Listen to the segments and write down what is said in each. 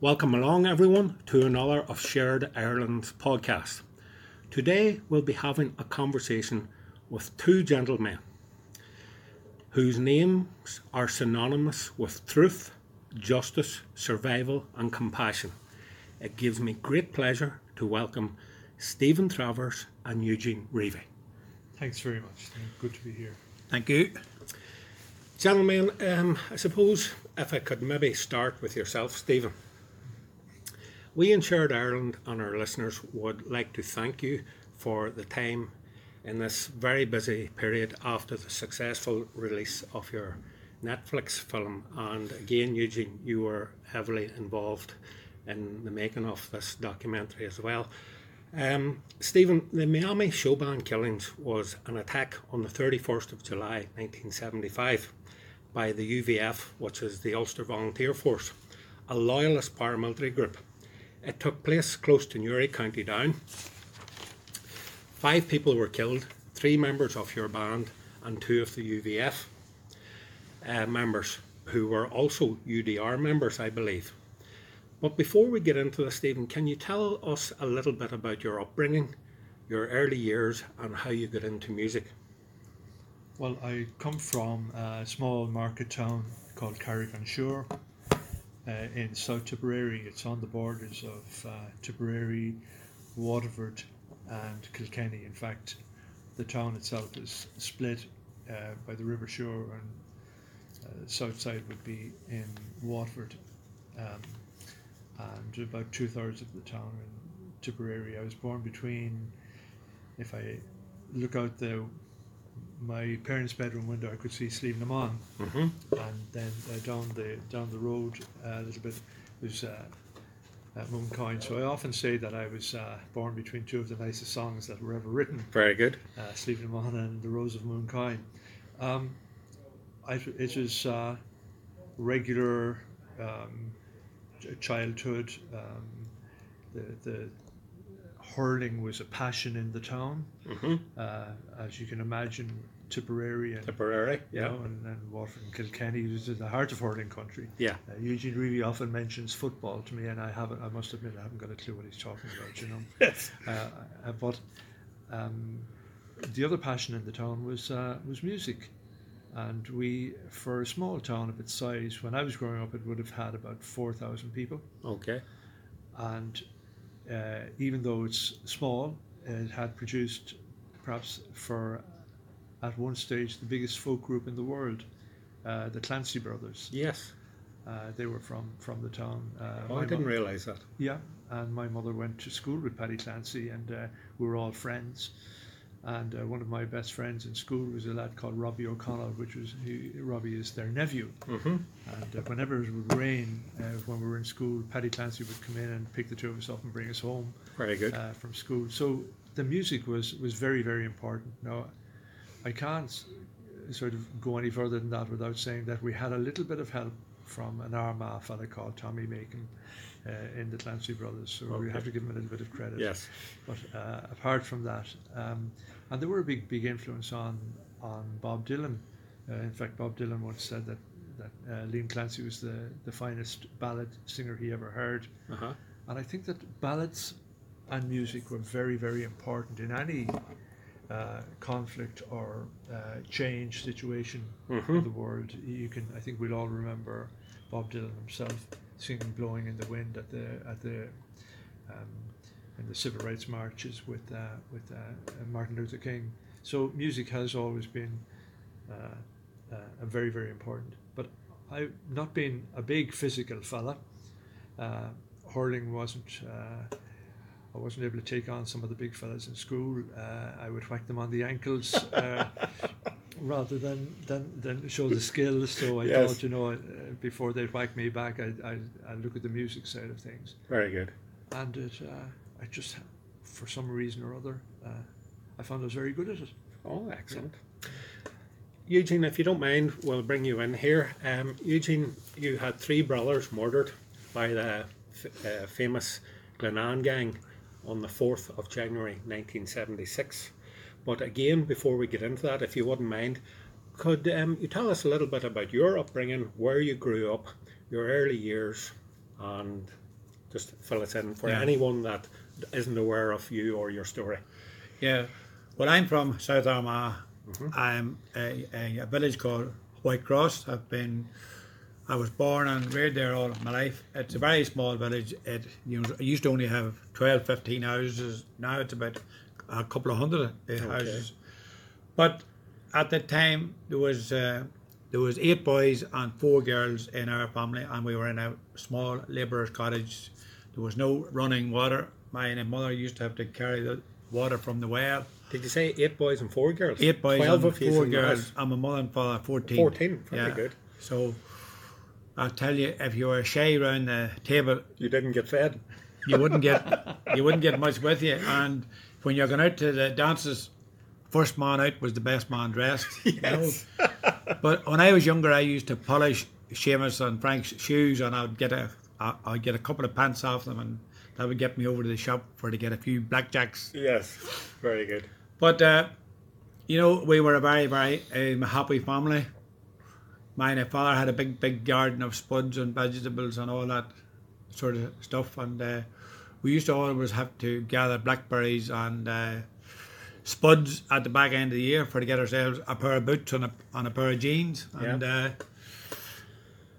Welcome along everyone to another of Shared Ireland's podcast. Today we'll be having a conversation with two gentlemen whose names are synonymous with truth, justice, survival and compassion. It gives me great pleasure to welcome Stephen Travers and Eugene Reavey. Thanks very much. Good to be here. Thank you. Gentlemen, I suppose if I could maybe start with yourself, Stephen. We in Shared Ireland and our listeners would like to thank you for the time in this very busy period after the successful release of your Netflix film. And again, Eugene, you were heavily involved in the making of this documentary as well. Stephen, the Miami Showband killings was an attack on the 31st of July 1975 by the UVF, which is the Ulster Volunteer Force, a loyalist paramilitary group. It took place close to Newry, County Down. 5 people were killed, 3 members of your band and 2 of the UVF members, who were also UDR members, I believe. But before we get into this, Stephen, can you tell us a little bit about your upbringing, your early years and how you got into music? Well, I come from a small market town called Carrick-on-Suir. In South Tipperary. It's on the borders of Tipperary, Waterford and Kilkenny. In fact, the town itself is split by the River Shore, and the south side would be in Waterford, and about 2/3 of the town in Tipperary. I was born between, if I look out my parents' bedroom window, I could see Slievenamon, and then down the road a little bit was Mooncoin. So I often say that I was born between two of the nicest songs that were ever written. Very good. Slievenamon and The Rose of Mooncoin. It was regular childhood. The hurling was a passion in the town, as you can imagine. Tipperary, yeah, you know, and Waterford and Kilkenny was in the heart of hurling country. Yeah, Eugene Reavey often mentions football to me, and I must admit I haven't got a clue what he's talking about. You know, yes. But the other passion in the town was music, and we, for a small town of its size, when I was growing up, it would have had about 4,000 people. Okay, and even though it's small, it had produced perhaps at one stage the biggest folk group in the world, the Clancy Brothers. Yes. They were from the town. I didn't realise that. Yeah, and my mother went to school with Paddy Clancy, and we were all friends. And one of my best friends in school was a lad called Robbie O'Connell, Robbie is their nephew. And whenever it would rain, when we were in school, Paddy Clancy would come in and pick the two of us up and bring us home. Very good. From school. So the music was very, very important. Now, I can't sort of go any further than that without saying that we had a little bit of help from an Armagh fella called Tommy Makin in the Clancy Brothers, so okay. We have to give him a little bit of credit. Yes. But apart from that, and they were a big influence on Bob Dylan. In fact, Bob Dylan once said that Liam Clancy was the finest ballad singer he ever heard. And I think that ballads and music were very, very important in any conflict or change situation in the world. I think we'll all remember Bob Dylan himself singing "Blowing in the Wind" in the civil rights marches with Martin Luther King. So music has always been very, very important. But I've not been a big physical fella. Hurling wasn't. I wasn't able to take on some of the big fellas in school. I would whack them on the ankles rather than show the skills. So I thought, before they whack me back, I'd look at the music side of things. Very good. And I just, for some reason or other, I found I was very good at it. Oh, excellent. Yeah. Eugene, if you don't mind, we'll bring you in here. Eugene, you had 3 brothers murdered by the famous Glenanne Gang on the 4th of January 1976. But again, before we get into that, if you wouldn't mind, could you tell us a little bit about your upbringing, where you grew up, your early years and just fill us in for anyone that isn't aware of you or your story. Yeah, well, I'm from South Armagh. Mm-hmm. I'm a village called White Cross. I was born and reared there all of my life. It's a very small village. It used to only have 12, 15 houses. Now it's about a couple of hundred houses. But at that time, there was 8 boys and 4 girls in our family, and we were in a small labourer's cottage. There was no running water. My mother used to have to carry the water from the well. Did you say 8 boys and 4 girls? 8 boys 12 and 4 girls, and my mother and father 14. 14, very good. So I'll tell you, if you were shy around the table, you didn't get fed. You wouldn't get much with you. And when you're going out to the dances, first man out was the best man dressed. Yes. You know? But when I was younger, I used to polish Seamus and Frank's shoes, and I'd get a couple of pants off them, and that would get me over to the shop for to get a few blackjacks. Yes, very good. But we were a very, very happy family. My father had a big, big garden of spuds and vegetables and all that sort of stuff, and we used to always have to gather blackberries and spuds at the back end of the year for to get ourselves a pair of boots and a pair of jeans, and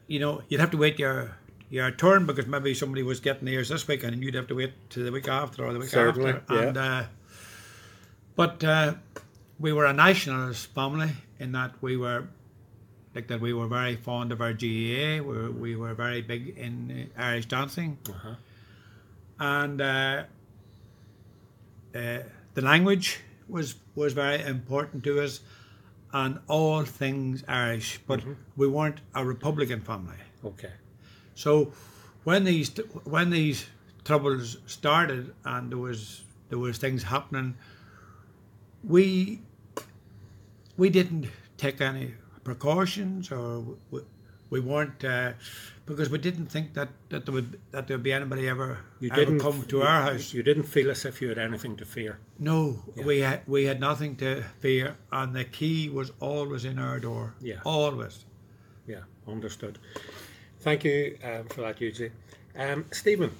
you'd have to wait your turn, because maybe somebody was getting theirs this week and you'd have to wait till the week after or the week after. Yeah. And but we were a nationalist family in that we were very fond of our GAA. We were very big in Irish dancing, and the language was very important to us, and all things Irish, but we weren't a Republican family. Okay. So when these troubles started and there was things happening, we didn't take any precautions, or we weren't because we didn't think that there would be anybody ever come to our house. You didn't feel as if you had anything to fear. No, yeah. we had nothing to fear, and the key was always in our door. Yeah, always. Yeah, understood. Thank you for that, Eugene. Stephen,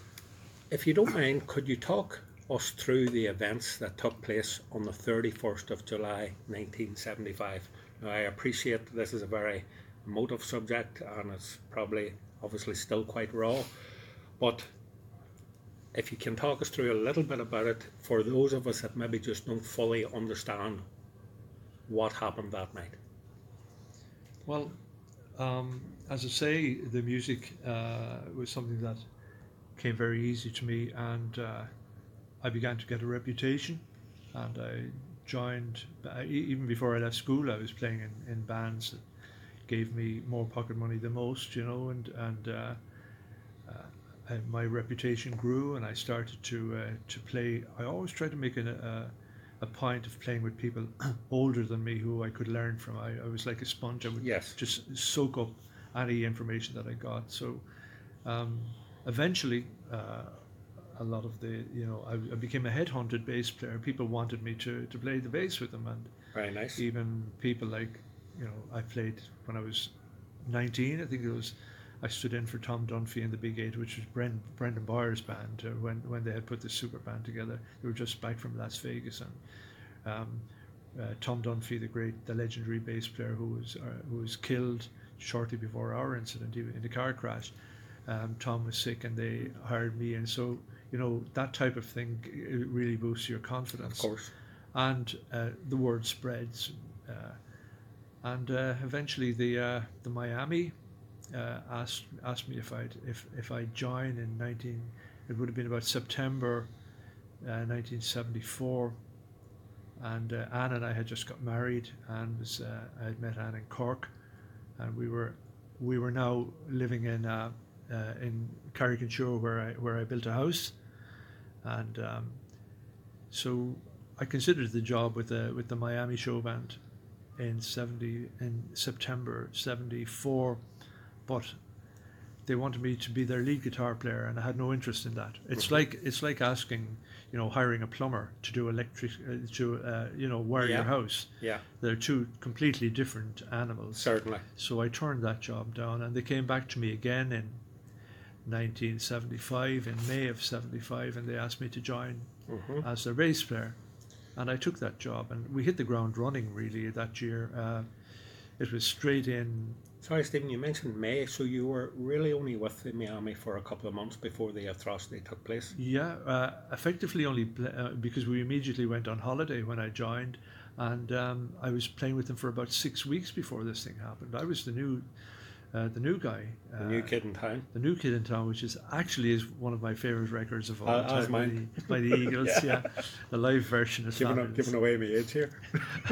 if you don't mind, could you talk us through the events that took place on the 31st of July 1975? Now, I appreciate this is a very emotive subject, and it's probably obviously still quite raw, but if you can talk us through a little bit about it for those of us that maybe just don't fully understand what happened that night. Well, as I say, the music was something that came very easy to me, and I began to get a reputation, and I joined, even before I left school, I was playing in bands that gave me more pocket money than most, you know, and my reputation grew, and I started to play. I always tried to make a point of playing with people older than me who I could learn from. I was like a sponge. I would just soak up any information that I got. So eventually a lot of the, I became a headhunted bass player. People wanted me to play the bass with them. And very nice. Even people like, I played when I was 19, I think it was, I stood in for Tom Dunphy and the Big Eight, which was Brendan Boyer's band, when they had put this super band together. They were just back from Las Vegas, and Tom Dunphy, the legendary bass player who was killed shortly before our incident in the car crash. Tom was sick, and they hired me, and so that type of thing, it really boosts your confidence. Of course. And the word spreads, and eventually the Miami asked me if I'd join in it would have been about September 1974, and Anne and I had just got married, and I had met Anne in Cork, and we were now living in Carrick-on-Suir, where I built a house, and so I considered the job with the Miami Showband in September 74. But they wanted me to be their lead guitar player, and I had no interest in that. It's like asking, hiring a plumber to do electric, wire your house. Yeah, they're two completely different animals. Certainly. So I turned that job down, and they came back to me again in 1975, in May of 75, and they asked me to join as a race player. And I took that job, and we hit the ground running, really, that year. It was straight in. Sorry, Stephen, you mentioned May, so you were really only with Miami for a couple of months before the atrocity took place? Yeah, effectively only because we immediately went on holiday when I joined, and I was playing with them for about 6 weeks before this thing happened. I was the new guy. The new kid in town. The new kid in town, which is actually one of my favourite records of all time by the Eagles, yeah. The live version of Slievenamon. Giving away my age here.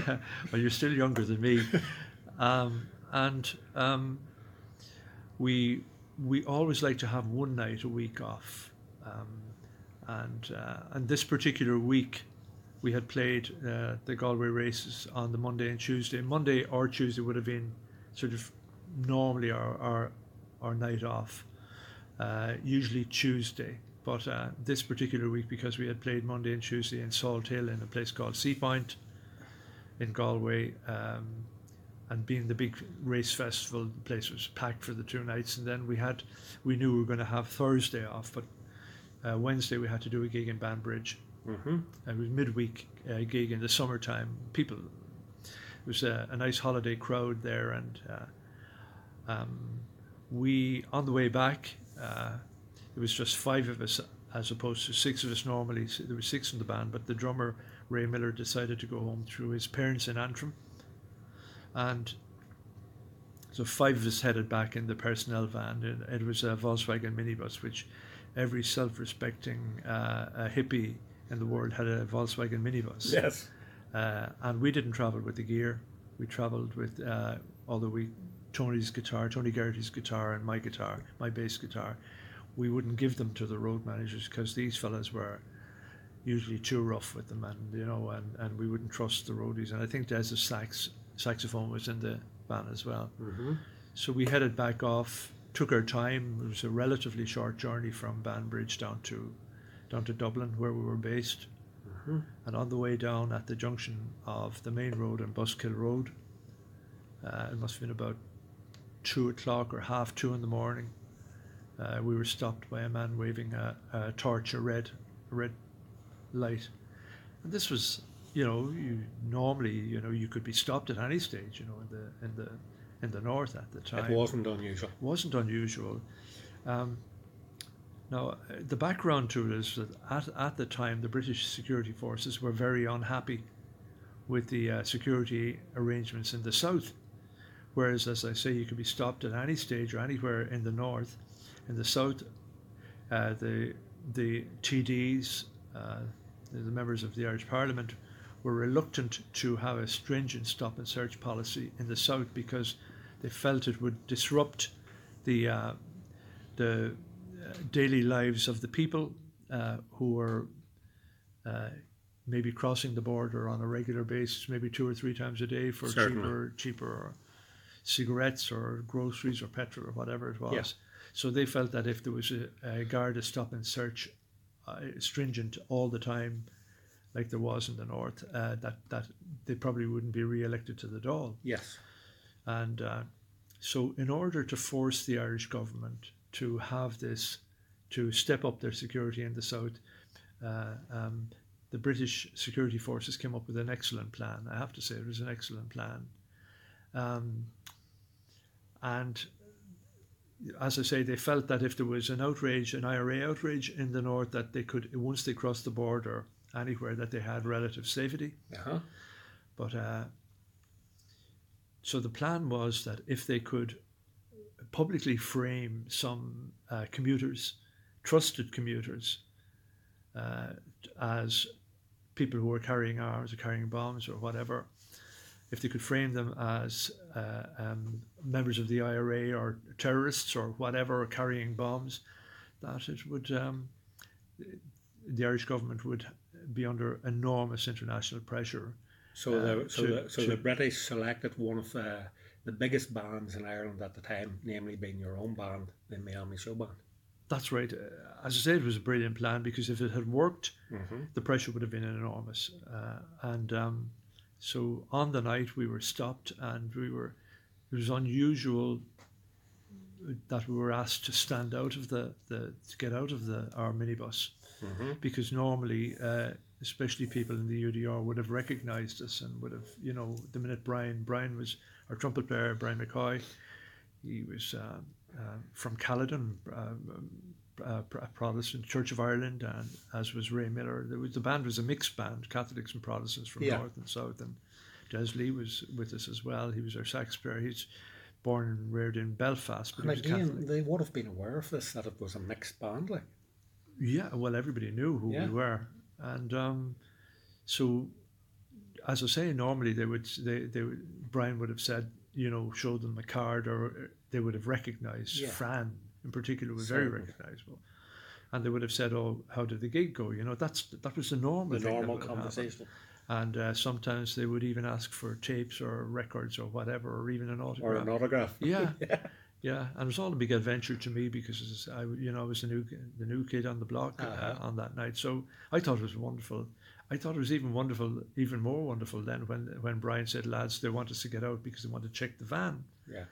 Well, you're still younger than me. We always like to have one night a week off, and this particular week we had played the Galway races on the Monday and Tuesday. Monday or Tuesday would have been sort of normally our night off, usually Tuesday, but this particular week, because we had played Monday and Tuesday in Salt Hill in a place called Seapoint in Galway, and being the big race festival, the place was packed for the 2 nights, and then we knew we were going to have Thursday off, but Wednesday we had to do a gig in Banbridge. It was midweek gig in the summertime. It was a nice holiday crowd there, and we, on the way back, it was just 5 of us as opposed to 6 of us normally. There were 6 in the band, but the drummer, Ray Miller, decided to go home through his parents in Antrim. And so 5 of us headed back in the personnel van. It was a Volkswagen minibus, which every self-respecting hippie in the world had a Volkswagen minibus. Yes. And we didn't travel with the gear. We travelled with, Tony's guitar, Tony Geraghty's guitar, and my guitar, my bass guitar. We wouldn't give them to the road managers because these fellas were usually too rough with them, and we wouldn't trust the roadies. And I think there's a saxophone was in the van as well. So we headed back off, took our time. It was a relatively short journey from Banbridge down to Dublin, where we were based. And on the way down, at the junction of the main road and Buskill Road, it must have been about 2 o'clock or 2:30 in the morning, we were stopped by a man waving a torch, a red light. And this was, you could be stopped at any stage, in the north at the time. It wasn't unusual. Now, the background to it is that at the time, the British security forces were very unhappy with the security arrangements in the south, whereas, as I say, you could be stopped at any stage or anywhere in the north. In the south, the TDs, the members of the Irish Parliament, were reluctant to have a stringent stop and search policy in the south because they felt it would disrupt the daily lives of the people who were maybe crossing the border on a regular basis, maybe 2 or 3 times a day for cheaper cigarettes or groceries or petrol or whatever it was. Yeah. So they felt that if there was a Garda stop and search stringent all the time, like there was in the north, that they probably wouldn't be re-elected to the Dáil. Yes. And so in order to force the Irish government to have this, to step up their security in the south, the British security forces came up with an excellent plan. I have to say, it was an excellent plan. And as I say, they felt that if there was an outrage, an IRA outrage in the north, that they could, once they crossed the border, anywhere, that they had relative safety. But so the plan was that if they could publicly frame some commuters, trusted commuters, as people who were carrying arms or carrying bombs or whatever, if they could frame them as members of the IRA or terrorists or whatever, or carrying bombs, that it would, the Irish government would be under enormous international pressure. So the British selected one of the biggest bands in Ireland at the time, namely being your own band, the Miami Showband. That's right. As I say, it was a brilliant plan, because if it had worked, the pressure would have been enormous. So on the night we were stopped, and it was unusual that we were asked to stand out of to get out of our minibus, mm-hmm. because normally, especially people in the UDR would have recognised us and would have, you know, the minute Brian was our trumpet player, Brian McCoy. He was from Caledon, Protestant Church of Ireland, and as was Ray Miller. The band was a mixed band, Catholics and Protestants from north and south. And Desley was with us as well. He was our sax player. He's born and reared in Belfast, but and again, Catholic. They would have been aware of this, that it was a mixed band, like. Yeah, well, everybody knew who we were, and so, as I say, normally Brian would have said, you know, show them a card, or they would have recognised. Fran in particular was very recognisable, and they would have said, "Oh, how did the gig go?" You know, that was the normal conversation. And sometimes they would even ask for tapes or records or whatever, or even an autograph. Yeah, yeah. And it was all a big adventure to me because I was the new kid on the block on that night. So I thought it was wonderful. I thought it was even more wonderful then when Brian said, "Lads, they want us to get out because they want to check the van." Yeah.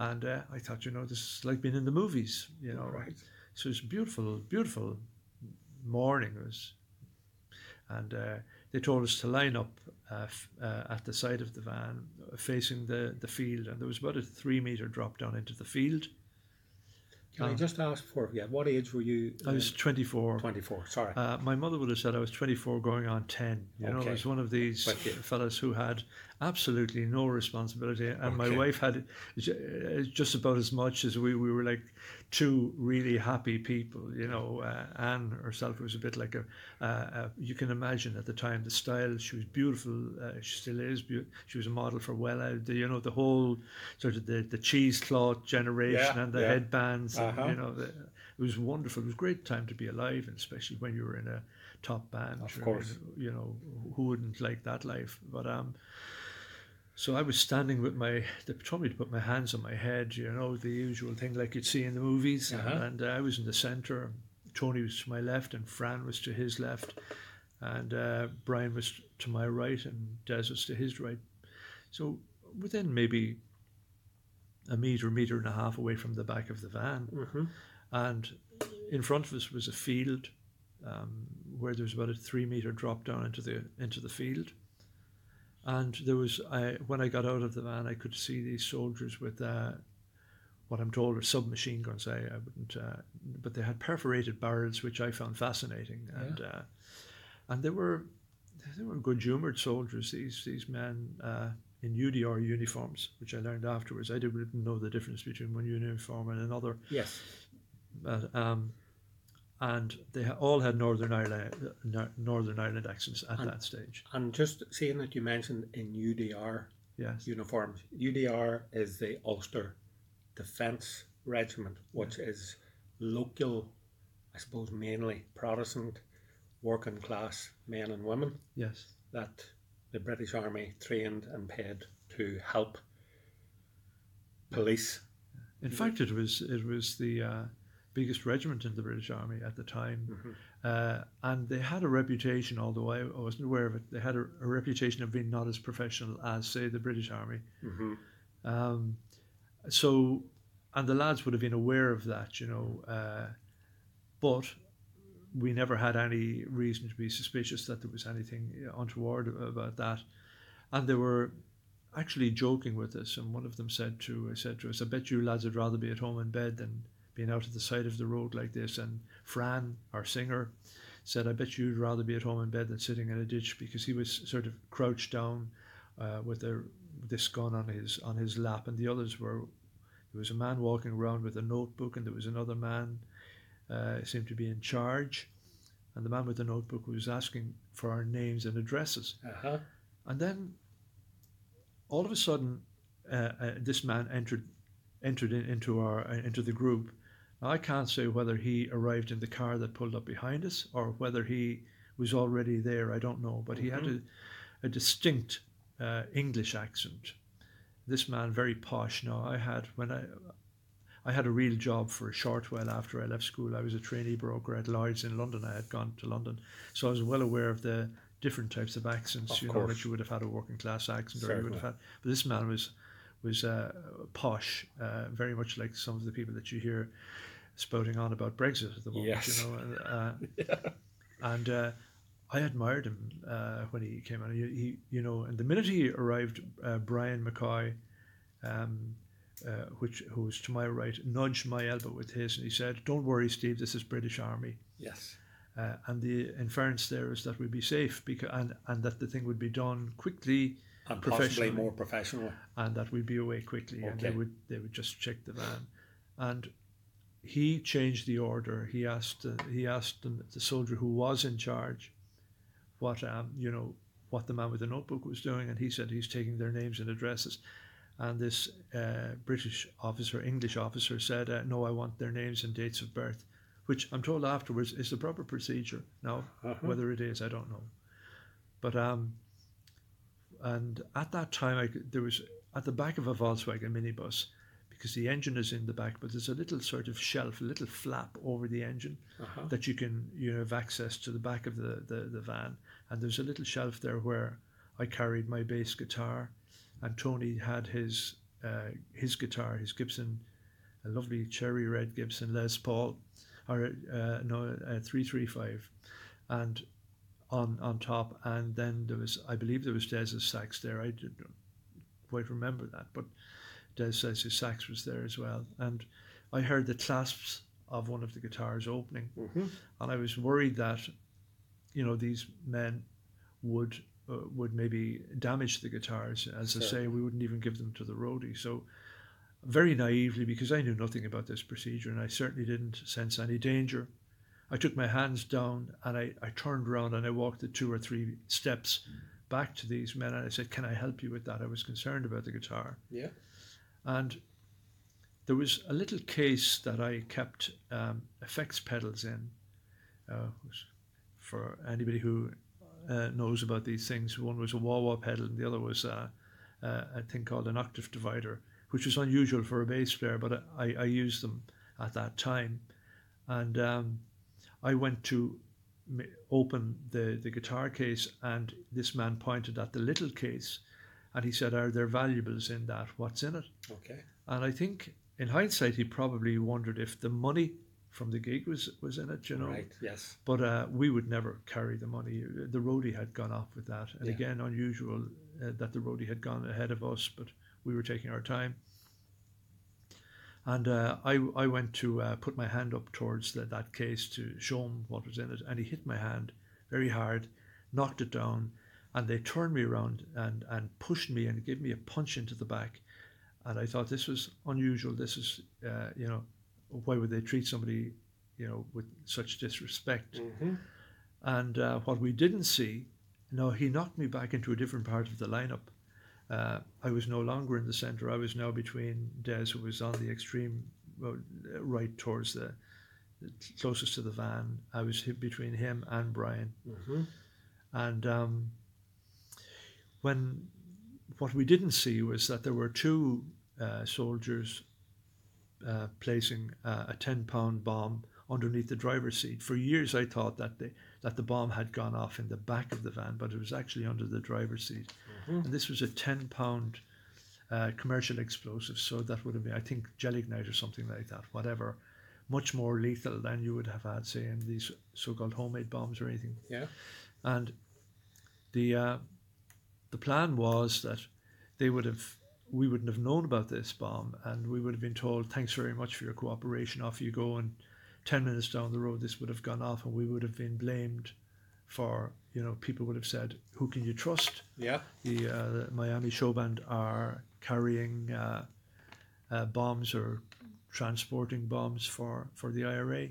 And I thought, you know, this is like being in the movies, you know. Right. So it's a beautiful, beautiful morning. And they told us to line up at the side of the van, facing the field, and there was about a 3-metre drop down into the field. Can I just ask what age were you? I was 24. 24, sorry. My mother would have said I was 24 going on 10. You know, I was one of these fellas who had absolutely no responsibility, and my wife had just about as much as we were like two really happy people, you know. Anne herself was a bit like you can imagine at the time the style. She was beautiful, she still is beautiful. She was a model for the whole sort of the cheesecloth generation and the headbands. Uh-huh. You know, it was wonderful. It was a great time to be alive, and especially when you were in a top band. Of course. You know, who wouldn't like that life? But so I was standing with they told me to put my hands on my head, you know, the usual thing like you'd see in the movies. Uh-huh. And I was in the centre. Tony was to my left and Fran was to his left. And Brian was to my right and Des was to his right. So within maybe a metre and a half away from the back of the van. Mm-hmm. And in front of us was a field where there was about a 3-metre drop down into the field. And there was, when I got out of the van, I could see these soldiers with what I'm told are submachine guns. I wouldn't, but they had perforated barrels, which I found fascinating. And and they were good-humoured soldiers. These men in UDR uniforms, which I learned afterwards. I didn't know the difference between one uniform and another. Yes. But, and they all had Northern Ireland accents at that stage. And just seeing that you mentioned in UDR uniforms, UDR is the Ulster Defence Regiment, which is local, I suppose mainly Protestant, working class men and women. Yes. That the British Army trained and paid to help police. In fact, it was the biggest regiment in the British Army at the time. Mm-hmm. And they had a reputation, although I wasn't aware of it, they had a reputation of being not as professional as, say, the British Army. Mm-hmm. And the lads would have been aware of that, you know, but we never had any reason to be suspicious that there was anything untoward about that. And they were actually joking with us, and one of them said to us, "I bet you lads would rather be at home in bed than being out at the side of the road like this." And Fran, our singer, said, "I bet you'd rather be at home in bed than sitting in a ditch," because he was sort of crouched down with this gun on his lap, and the others were. There was a man walking around with a notebook, and there was another man seemed to be in charge, and the man with the notebook was asking for our names and addresses. Uh-huh. And then, all of a sudden, this man entered into the group. Now, I can't say whether he arrived in the car that pulled up behind us or whether he was already there. I don't know, but mm-hmm. he had a distinct English accent. This man, very posh. Now, I had a real job for a short while after I left school. I was a trainee broker at Lloyd's in London. I had gone to London, so I was well aware of the different types of accents. Of course. Know, that you would have had a working class accent, or you would have had. But this man was. was posh, very much like some of the people that you hear spouting on about Brexit at the moment. Yes. You know, and, and I admired him when he came on. He, you know, and the minute he arrived, Brian McCoy, who was to my right, nudged my elbow with his, and he said, "Don't worry, Steve, this is British Army." Yes. And the inference there is that we'd be safe, because and that the thing would be done quickly and possibly more professional, and that we'd be away quickly, okay. And they would just check the van. And he changed the order. He asked the soldier who was in charge what the man with the notebook was doing, and he said he's taking their names and addresses. And this English officer said, "No, I want their names and dates of birth," which I'm told afterwards is the proper procedure. Now, whether it is, I don't know. But and at that time, there was at the back of a Volkswagen minibus, because the engine is in the back, but there's a little sort of shelf, a little flap over the engine that you can have access to the back of the van. And there's a little shelf there where I carried my bass guitar, and Tony had his guitar, his Gibson, a lovely cherry red Gibson Les Paul, or 335, and on top. And then there was, I believe, there was Des's sax there. I didn't quite remember that, but Des says his sax was there as well. And I heard the clasps of one of the guitars opening, and I was worried that, these men would maybe damage the guitars. As I say, we wouldn't even give them to the roadie. So very naively, because I knew nothing about this procedure, and I certainly didn't sense any danger, I took my hands down and I turned around and I walked the 2 or 3 steps back to these men, and I said, "Can I help you with that? I was concerned about the guitar." Yeah. And there was a little case that I kept effects pedals in. For anybody who knows about these things, one was a wah-wah pedal and the other was a thing called an octave divider, which was unusual for a bass player, but I used them at that time. And I went to open the guitar case, and this man pointed at the little case, and he said, "Are there valuables in that? What's in it?" Okay. And I think, in hindsight, he probably wondered if the money from the gig was in it, Right, yes. But we would never carry the money. The roadie had gone off with that. And again, unusual that the roadie had gone ahead of us, but we were taking our time. And I went to put my hand up towards that case to show him what was in it, and he hit my hand very hard, knocked it down, and they turned me around and pushed me and gave me a punch into the back. And I thought, this was unusual. This is, why would they treat somebody, with such disrespect? And what we didn't see, he knocked me back into a different part of the lineup. I was no longer in the centre. I was now between Des, who was on the extreme right towards the closest to the van. I was between him and Brian. And what we didn't see was that there were 2 soldiers placing a 10-pound bomb underneath the driver's seat. For years, I thought that the bomb had gone off in the back of the van, but it was actually under the driver's seat. And this was a 10-pound commercial explosive, so that would have been, I think, gelignite or something like that, whatever. Much more lethal than you would have had, say, in these so-called homemade bombs or anything. Yeah. And the plan was that we wouldn't have known about this bomb, and we would have been told, "Thanks very much for your cooperation, off you go," and 10 minutes down the road this would have gone off, and we would have been blamed for, people would have said, "Who can you trust?" Yeah. The Miami Showband are carrying bombs or transporting bombs for the IRA.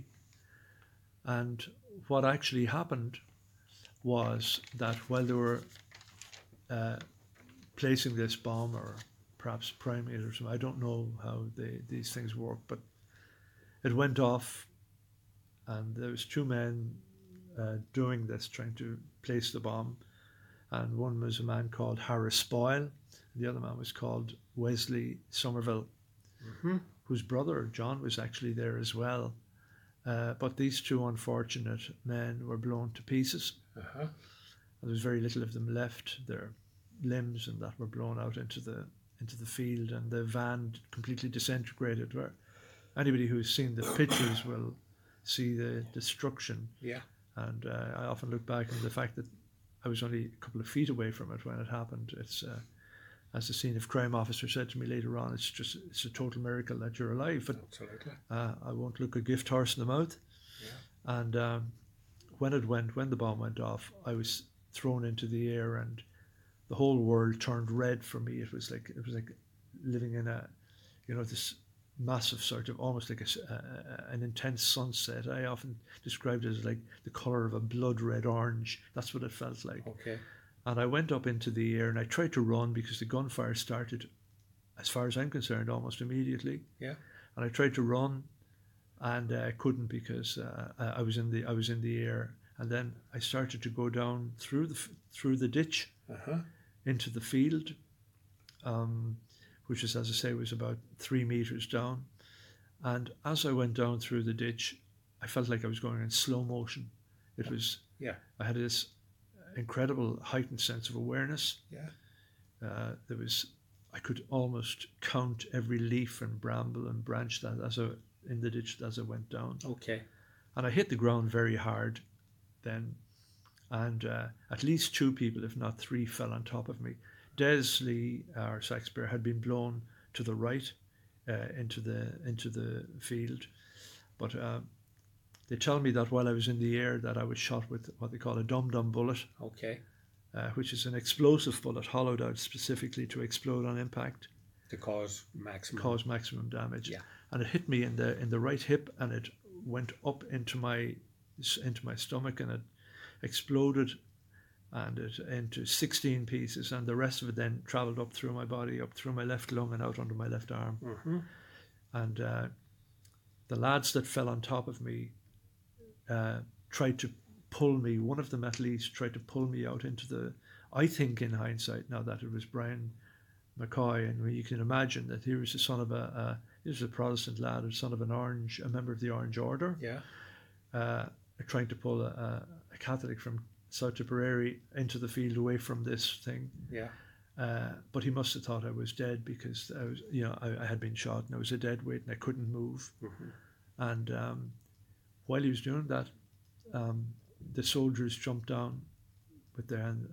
And what actually happened was that while they were placing this bomb, or perhaps priming it or something, I don't know how these things work, but it went off, and there was 2 men doing this, trying to place the bomb, and one was a man called Harris Boyle, the other man was called Wesley Somerville, whose brother John was actually there as well. But these 2 unfortunate men were blown to pieces. And there was very little of them left. Their limbs and that were blown out into the into the field, and the van completely disintegrated. Where anybody who's seen the pictures will see the destruction. Yeah. And I often look back on the fact that I was only a couple of feet away from it when it happened. It's as the scene of crime officer said to me later on, it's a total miracle that you're alive. But, absolutely. I won't look a gift horse in the mouth. Yeah. And when the bomb went off, I was thrown into the air, and the whole world turned red for me. It was like living in a, this massive sort of almost like an intense sunset. I often described it as like the color of a blood red orange. That's what it felt like. Okay. And I went up into the air, and I tried to run because the gunfire started, as far as I'm concerned, almost immediately. Yeah. And I tried to run, and I couldn't because I was in the air. And then I started to go down through the ditch into the field, which is, as I say, was about 3 meters down. And as I went down through the ditch, I felt like I was going in slow motion. It was, yeah. I had this incredible heightened sense of awareness. Yeah. I could almost count every leaf and bramble and branch that in the ditch as I went down. Okay. And I hit the ground very hard then. And at least two people, if not three, fell on top of me. Desley, our Saxbear, had been blown to the right into the field. But they tell me that while I was in the air that I was shot with what they call a dum-dum bullet. Okay. Which is an explosive bullet hollowed out specifically to explode on impact. To cause maximum damage. Yeah. And it hit me in the right hip, and it went up into my stomach, and it exploded and it into 16 pieces, and the rest of it then traveled up through my body, up through my left lung, and out under my left arm. Mm-hmm. And the lads that fell on top of me tried to pull me. One of the Metalees tried to pull me out into the, I think in hindsight now that it was Brian McCoy, and you can imagine that he was the son of a Protestant lad, a son of a member of the Orange Order. Yeah. Trying to pull a Catholic from South Tipperary into the field away from this thing. Yeah. But he must have thought I was dead because I was, I had been shot and I was a dead weight and I couldn't move. Mm-hmm. And while he was doing that, the soldiers jumped down with their hand.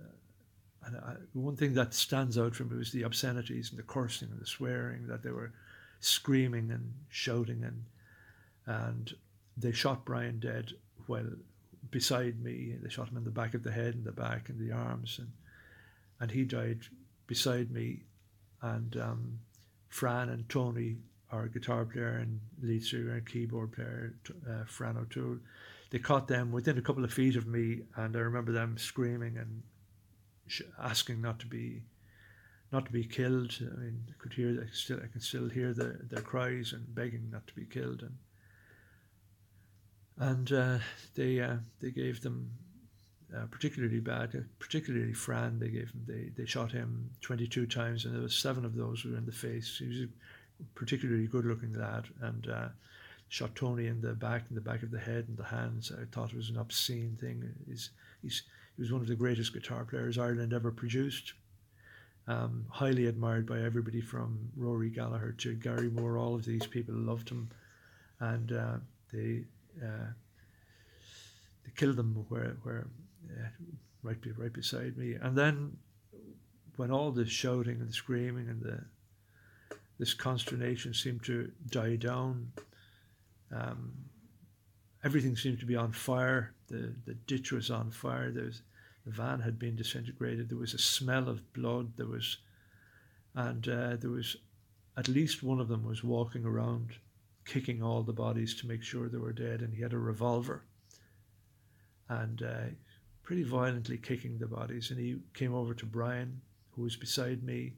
And one thing that stands out for me was the obscenities and the cursing and the swearing that they were screaming and shouting, and they shot Brian dead. Well, beside me, they shot him in the back of the head and the back and the arms, and he died beside me. And Fran and Tony, our guitar player and lead singer and keyboard player, Fran O'Toole, they caught them within a couple of feet of me, and I remember them screaming and asking not to be killed. I mean, I can still hear their cries and begging not to be killed. And they gave them particularly Fran. They shot him 22 times, and there were 7 of those who were in the face. He was a particularly good-looking lad, and shot Tony in the back of the head and the hands. I thought it was an obscene thing. He was one of the greatest guitar players Ireland ever produced. Highly admired by everybody from Rory Gallagher to Gary Moore. All of these people loved him, and they killed them where right beside me. And then when all the shouting and the screaming and this consternation seemed to die down, everything seemed to be on fire. The ditch was on fire. The van had been disintegrated. There was a smell of blood. There was at least one of them was walking around, kicking all the bodies to make sure they were dead, and he had a revolver, and pretty violently kicking the bodies. And he came over to Brian, who was beside me,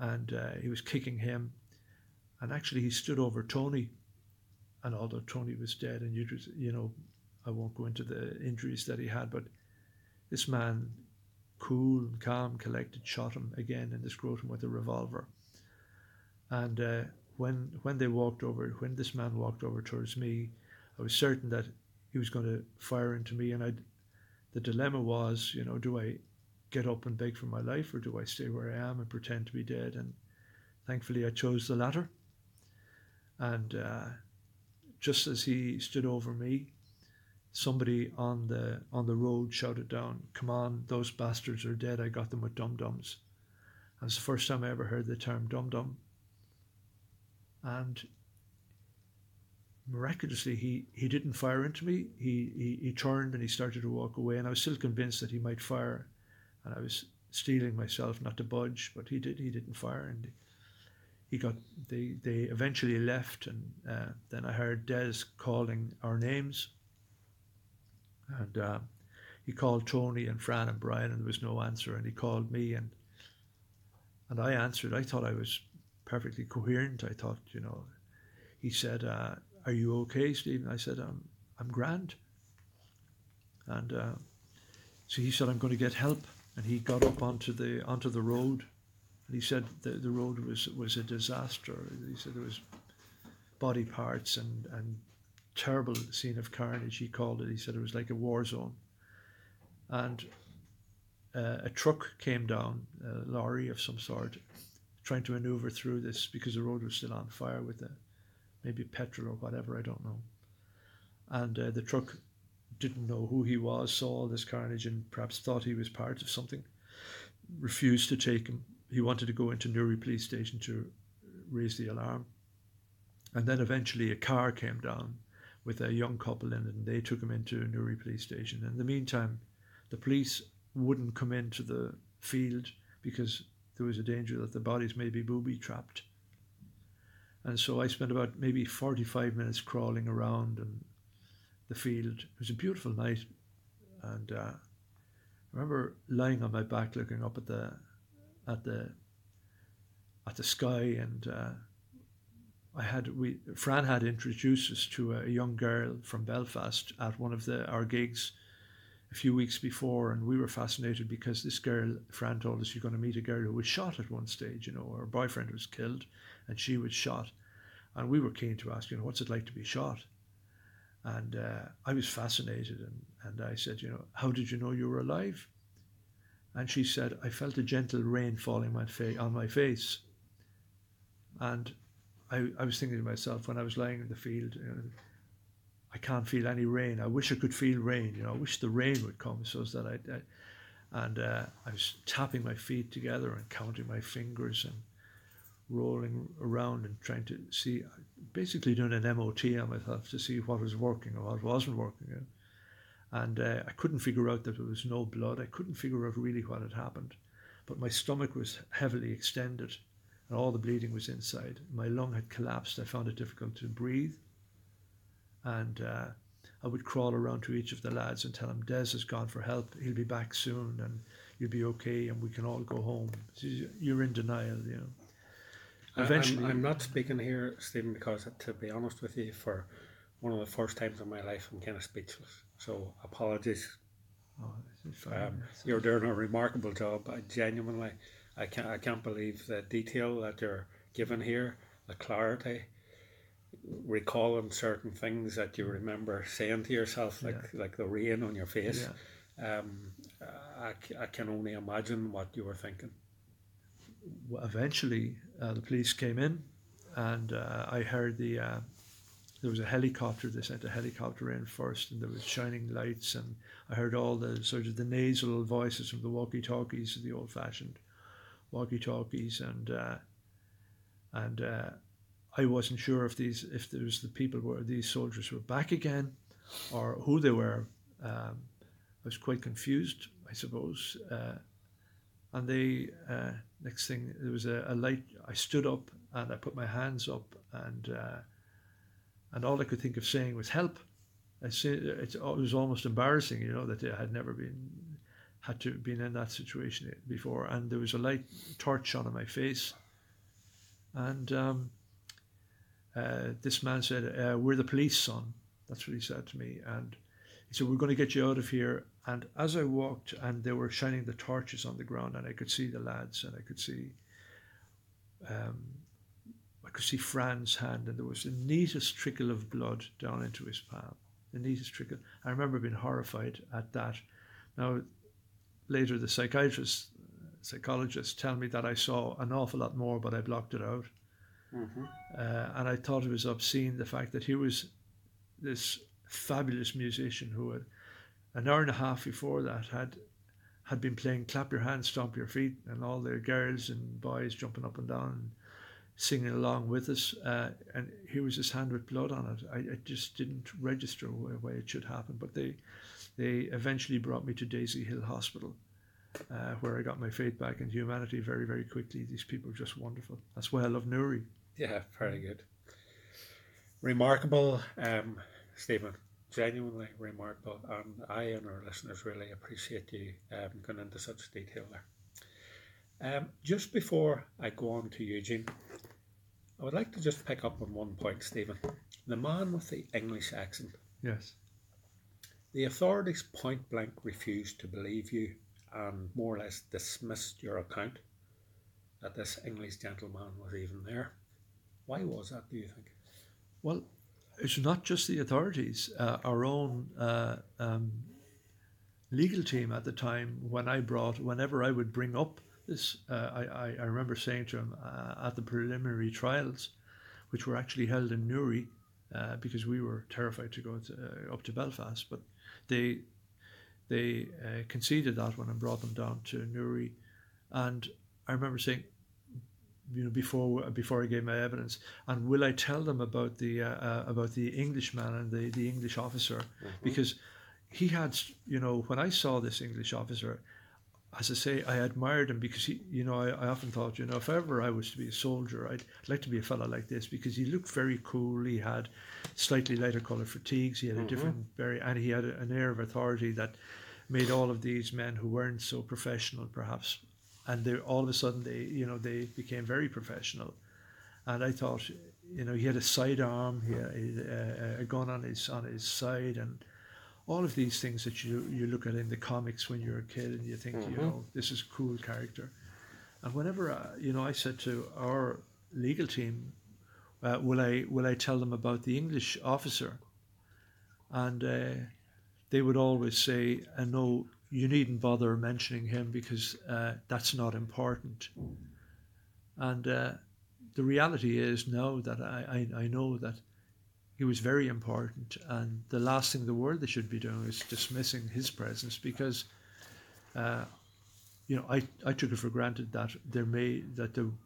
and he was kicking him, and actually he stood over Tony. And although Tony was dead, and I won't go into the injuries that he had, but this man, cool and calm, collected, shot him again in the scrotum with a revolver. And when this man walked over towards me, I was certain that he was going to fire into me, and the dilemma was, do I get up and beg for my life, or do I stay where I am and pretend to be dead? And thankfully I chose the latter. And just as he stood over me, somebody on the road shouted down, "Come on, those bastards are dead. I got them with dum-dums." That was the first time I ever heard the term dum-dum. And miraculously, he didn't fire into me. He turned and he started to walk away, and I was still convinced that he might fire, and I was steeling myself not to budge, but he didn't fire, and they eventually left. And then I heard Des calling our names, and he called Tony and Fran and Brian, and there was no answer, and he called me, and I answered. I thought I was perfectly coherent. I thought, you know, he said, "Are you okay, Stephen?" I said, I'm grand. And so he said, "I'm going to get help." And he got up onto the road. And he said the road was a disaster. He said there was body parts and terrible scene of carnage, he called it. He said it was like a war zone. And a truck came down, a lorry of some sort, trying to maneuver through this because the road was still on fire with maybe petrol or whatever, I don't know. And the truck didn't know who he was, saw all this carnage and perhaps thought he was part of something, refused to take him. He wanted to go into Newry police station to raise the alarm. And then eventually a car came down with a young couple in it, and they took him into Newry police station. In the meantime, the police wouldn't come into the field because there was a danger that the bodies may be booby-trapped. And so I spent about maybe 45 minutes crawling around in the field. It was a beautiful night. And I remember lying on my back, looking up at the sky. And Fran had introduced us to a young girl from Belfast at one of our gigs a few weeks before, and we were fascinated because this girl, Fran told us, "You're going to meet a girl who was shot at one stage. You know, her boyfriend was killed and she was shot." And we were keen to ask, you know, what's it like to be shot? And I was fascinated, and I said, you know, "How did you know you were alive?" And she said, "I felt a gentle rain falling on my face." And I was thinking to myself, when I was lying in the field, you know, I can't feel any rain. I wish I could feel rain. You know, I wish the rain would come so that I was tapping my feet together and counting my fingers and rolling around and trying to see, basically doing an MOT on myself to see what was working or what wasn't working. You know? And I couldn't figure out that there was no blood. I couldn't figure out really what had happened, but my stomach was heavily extended and all the bleeding was inside. My lung had collapsed. I found it difficult to breathe. And I would crawl around to each of the lads and tell them, "Des has gone for help. He'll be back soon, and you'll be okay, and we can all go home." You're in denial, you know. Eventually, I'm not speaking here, Stephen, because to be honest with you, for one of the first times in my life, I'm kind of speechless. So apologies. Oh, you're doing a remarkable job. Genuinely, I can't believe the detail that you're given here, the clarity. Recalling certain things that you remember saying to yourself, like the rain on your face. Yeah. I can only imagine what you were thinking. Well, eventually, the police came in, and I heard there was a helicopter. They sent a helicopter in first, and there was shining lights, and I heard all the sort of the nasal voices from the walkie-talkies, the old-fashioned walkie-talkies, and I wasn't sure if these soldiers were back again, or who they were. I was quite confused, I suppose. And they next thing, there was a light. I stood up and I put my hands up, and all I could think of saying was "help." It was almost embarrassing, you know, that I had never been in that situation before. And there was a light torch shone on my face, and. This man said, "We're the police, son." That's what he said to me. And he said, "We're going to get you out of here." And as I walked, and they were shining the torches on the ground, and I could see the lads, and I could see Fran's hand, and there was the neatest trickle of blood down into his palm. The neatest trickle. I remember being horrified at that. Now, later the psychologist tell me that I saw an awful lot more, but I blocked it out. Mm-hmm. And I thought it was obscene, the fact that he was this fabulous musician who had, an hour and a half before that, had been playing Clap Your Hands, Stomp Your Feet, and all the girls and boys jumping up and down and singing along with us, and here was his hand with blood on it. It just didn't register the way it should happen, but they eventually brought me to Daisy Hill Hospital, where I got my faith back in humanity very, very quickly. These people are just wonderful. That's why I love Newry. Yeah, very good. Remarkable statement. Genuinely remarkable. And I and our listeners really appreciate you going into such detail there. Just before I go on to Eugene, I would like to just pick up on one point, Stephen. The man with the English accent. Yes. The authorities point blank refused to believe you and more or less dismissed your account that this English gentleman was even there. Why was that, do you think? Well, it's not just the authorities. Our own legal team at the time, whenever I would bring up this, I remember saying to him at the preliminary trials, which were actually held in Newry, because we were terrified to go up to Belfast, but they conceded that one and brought them down to Newry. And I remember saying, you know, before I gave my evidence, and will I tell them about the Englishman and the English officer? Mm-hmm. Because he had, you know, when I saw this English officer, as I say, I admired him because he, you know, I often thought, you know, if ever I was to be a soldier, I'd like to be a fella like this, because he looked very cool. He had slightly lighter colour fatigues. He had mm-hmm. a different and he had an air of authority that made all of these men who weren't so professional, perhaps. And they all of a sudden they became very professional, and I thought, you know, he had a sidearm, he had a gun on his side, and all of these things that you look at in the comics when you're a kid, and you think, mm-hmm. you know, this is cool character. And whenever I said to our legal team, will I tell them about the English officer, and they would always say, no. You needn't bother mentioning him because that's not important. And the reality is now that I know that he was very important, and the last thing in the world they should be doing is dismissing his presence, because you know, I took it for granted that there would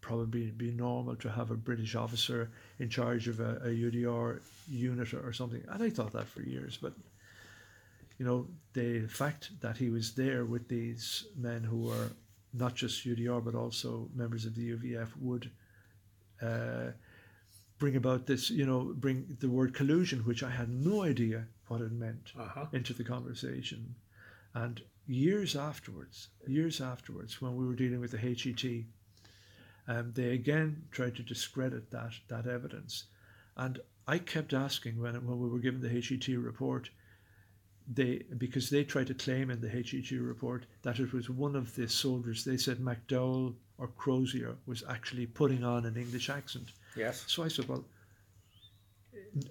probably be normal to have a British officer in charge of a UDR unit or something, and I thought that for years, but. You know, the fact that he was there with these men who were not just UDR but also members of the UVF would bring about this, you know, bring the word collusion, which I had no idea what it meant, into the conversation. And years afterwards, when we were dealing with the HET, they again tried to discredit that evidence. And I kept asking when we were given the HET report, because they tried to claim in the HET report that it was one of the soldiers, they said McDowell or Crozier, was actually putting on an English accent. Yes. So I said, well,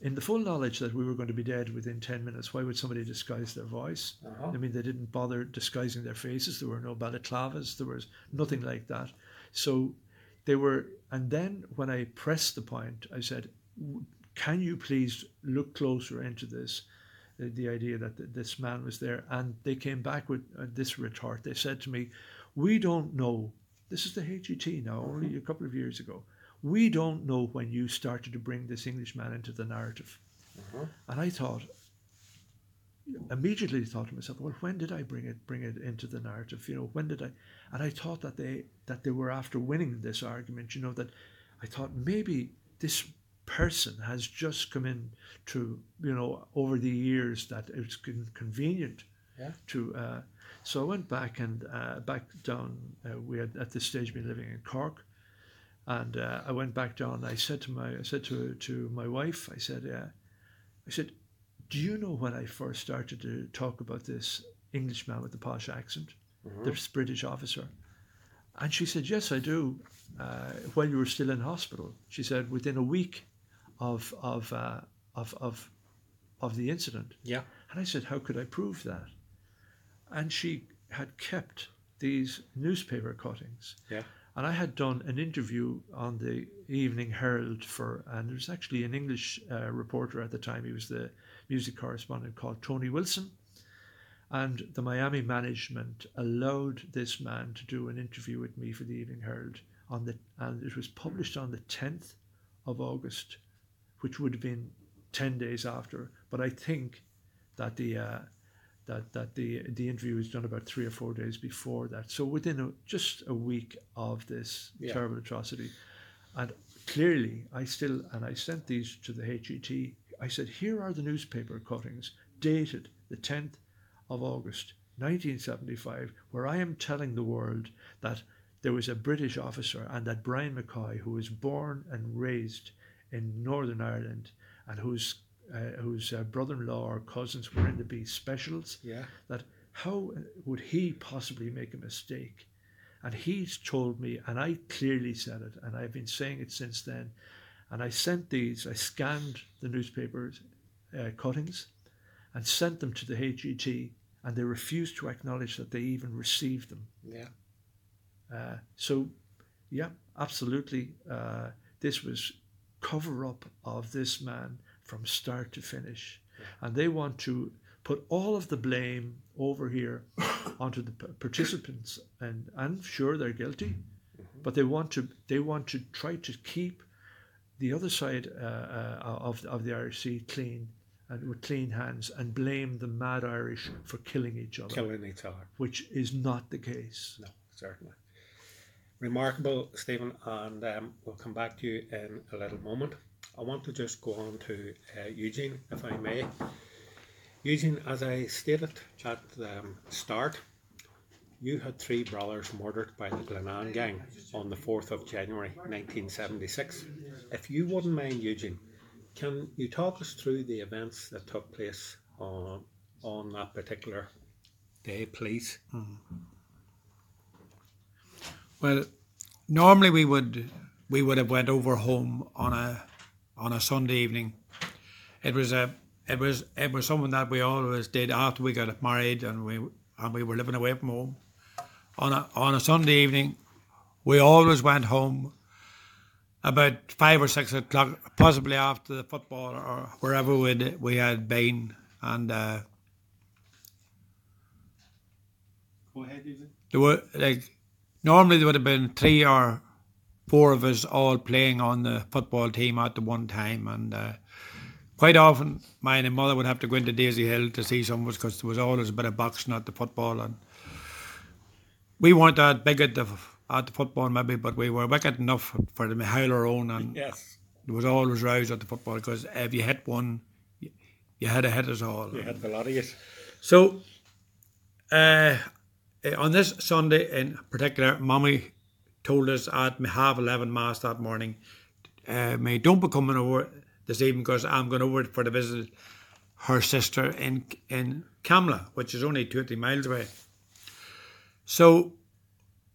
in the full knowledge that we were going to be dead within 10 minutes, why would somebody disguise their voice? Uh-huh. I mean, they didn't bother disguising their faces. There were no balaclavas. There was nothing like that. So they were, and then when I pressed the point, I said, can you please look closer into this? The idea that this man was there, and they came back with this retort. They said to me, we don't know. This is the HET now, mm-hmm. only a couple of years ago. We don't know when you started to bring this Englishman into the narrative. Mm-hmm. And I immediately thought to myself, well, when did I bring it into the narrative? You know, when did I? And I thought that they were after winning this argument, you know, that I thought maybe this person has just come in to, you know, over the years that it's convenient to. So I went back and back down. We had at this stage been living in Cork, and I went back down. I said to my wife, I said, do you know when I first started to talk about this Englishman with the posh accent, mm-hmm. this British officer? And she said, yes, I do. While you were still in hospital, she said, within a week of the incident. Yeah. And I said, how could I prove that? And she had kept these newspaper cuttings. Yeah. And I had done an interview on the Evening Herald and there was actually an English reporter at the time. He was the music correspondent, called Tony Wilson. And the Miami management allowed this man to do an interview with me for the Evening Herald, and it was published on the 10th of August, which would have been 10 days after. But I think that the interview was done about 3 or 4 days before that. So within just a week of this terrible atrocity, and clearly I sent these to the HET. I said, here are the newspaper cuttings dated the 10th of August 1975, where I am telling the world that there was a British officer and that Brian McCoy, who was born and raised in Northern Ireland and whose brother-in-law or cousins were in the B Specials, that how would he possibly make a mistake? And he's told me, and I clearly said it, and I've been saying it since then. And I sent these, I scanned the newspapers cuttings and sent them to the HET, and they refused to acknowledge that they even received them. Absolutely. This was cover-up of this man from start to finish. Yeah. And they want to put all of the blame over here onto the participants. And I'm sure they're guilty, but they want to try to keep the other side of the Irish Sea clean, and with clean hands, and blame the mad Irish for killing each other, which is not the case. No, certainly. Remarkable, Stephen, and we'll come back to you in a little moment. I want to just go on to Eugene, if I may. Eugene, as I stated at the start, you had three brothers murdered by the Glenanne Gang on the 4th of January 1976. If you wouldn't mind, Eugene, can you talk us through the events that took place on that particular day, please? Mm-hmm. Well, normally we would have went over home on a Sunday evening. It was something that we always did after we got married and we were living away from home. On a Sunday evening, we always went home about 5 or 6 o'clock, possibly after the football or wherever we had been. And go ahead, Eugene. There were normally there would have been 3 or 4 of us all playing on the football team at the one time, and quite often my mother would have to go into Daisy Hill to see some of us because there was always a bit of boxing at the football, and we weren't that big at the football maybe, but we were wicked enough for them to howl our own, and there was always rows at the football because if you hit one, you had to hit us all. You hit the lot of us. So on this Sunday in particular, Mummy told us at 11:30 mass that morning, "May don't be coming over this evening because I'm going over for the visit her sister in Camlough, which is only 20 miles away." So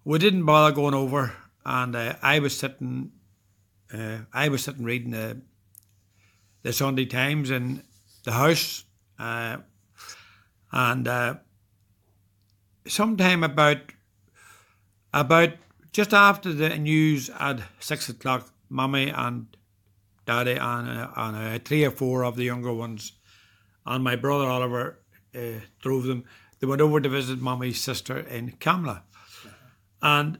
we didn't bother going over, and I was sitting reading the Sunday Times in the house, and sometime about just after the news at 6 o'clock, Mummy and Daddy and 3 or 4 of the younger ones and my brother Oliver drove them. They went over to visit Mummy's sister in Camlough. And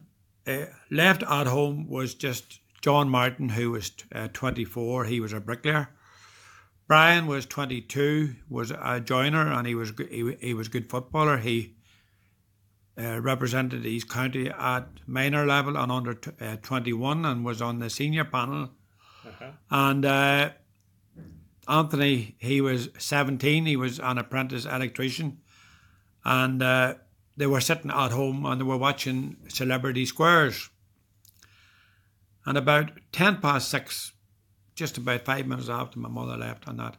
left at home was just John Martin, who was 24. He was a bricklayer. Brian was 22, was a joiner, and he was a good footballer. He represented his county at minor level and under 21, and was on the senior panel. Uh-huh. And Anthony, he was 17. He was an apprentice electrician, and they were sitting at home and they were watching Celebrity Squares. And about 6:10, just about 5 minutes after my mother left on that,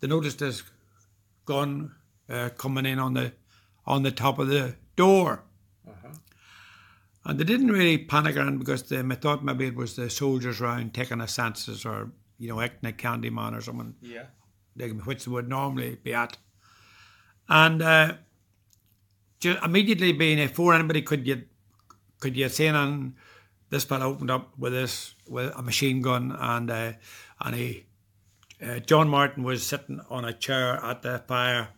they noticed this gun coming in on the top of the door. Uh-huh. And they didn't really panic around because they thought maybe it was the soldiers around taking a census or, acting a candyman or someone, which they would normally be at. And just immediately being before anybody could get seen on, this fella opened up with a machine gun, and John Martin was sitting on a chair at the fire,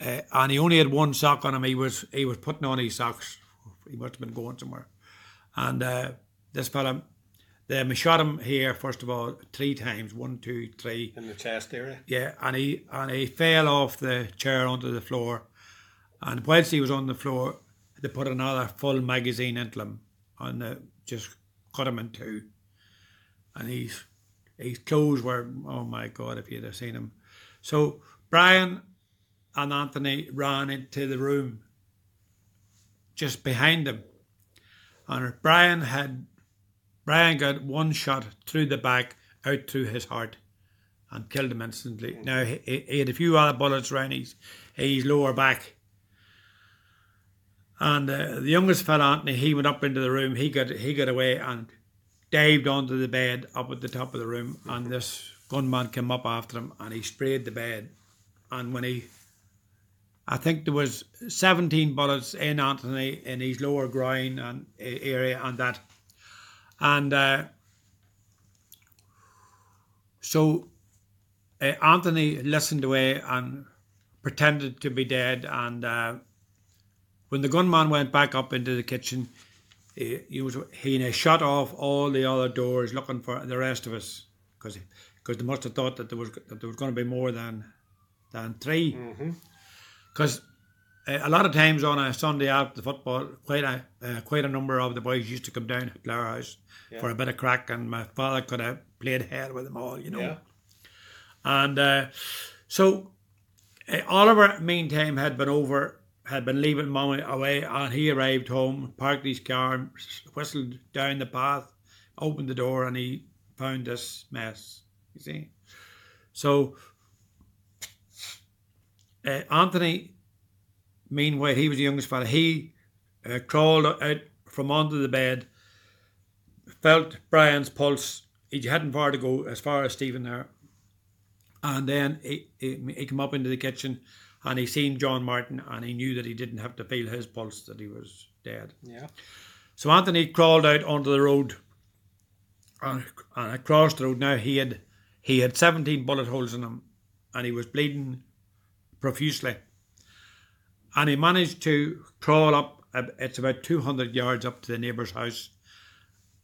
and he only had one sock on him. He was putting on his socks. He must have been going somewhere, and this fella, they shot him here first of all 3 times, 1, 2, 3 in the chest area. Yeah, and he fell off the chair onto the floor, and whilst he was on the floor, they put another full magazine into him and just cut him in 2, and his clothes were, oh my God, if you'd have seen him. So Brian and Anthony ran into the room just behind him, and Brian got one shot through the back, out through his heart, and killed him instantly. Now he had a few other bullets around his lower back. And the youngest fella, Anthony, he went up into the room. He got away and dived onto the bed up at the top of the room. And this gunman came up after him and he sprayed the bed. And when I think there was 17 bullets in Anthony in his lower groin and area and that. And so Anthony listened away and pretended to be dead. And when the gunman went back up into the kitchen, he shut off all the other doors looking for the rest of us, because they must have thought that there was going to be more than 3. Because a lot of times on a Sunday after the football, quite a number of the boys used to come down to our house for a bit of crack, and my father could have played hell with them all, you know. Yeah. And so Oliver, meantime, had been leaving Mummy away, and he arrived home, parked his car, and whistled down the path, opened the door, and he found this mess, you see. So Anthony, meanwhile, he was the youngest fella, he crawled out from under the bed, felt Brian's pulse. He hadn't far to go, as far as Stephen there, and then he came up into the kitchen. And he seen John Martin, and he knew that he didn't have to feel his pulse, that he was dead. Yeah. So Anthony crawled out onto the road and across the road. Now he had 17 bullet holes in him, and he was bleeding profusely. And he managed to crawl up. It's about 200 yards up to the neighbour's house.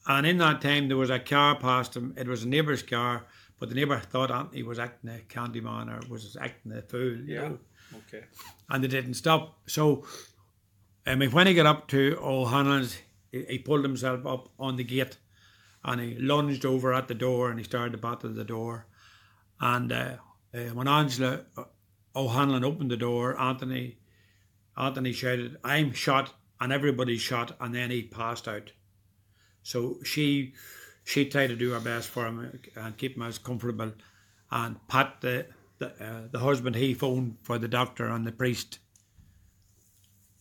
And in that time, there was a car past him. It was a neighbour's car, but the neighbour thought Anthony was acting a candy man or was acting a fool. Yeah. You know? Okay. And they didn't stop. So, I mean, when he got up to O'Hanlon's, he pulled himself up on the gate, and he lunged over at the door, and he started to batter the door. And when Angela O'Hanlon opened the door, Anthony shouted, "I'm shot," and everybody shot, and then he passed out. So she tried to do her best for him and keep him as comfortable, and pat the husband. He phoned for the doctor and the priest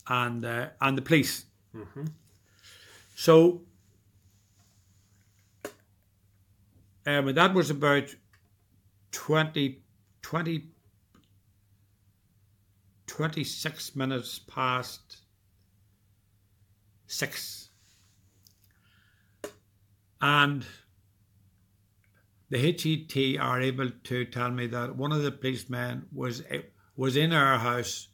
and the police. Mm-hmm. So that was about 26 minutes past 6, and the HET are able to tell me that one of the policemen was in our house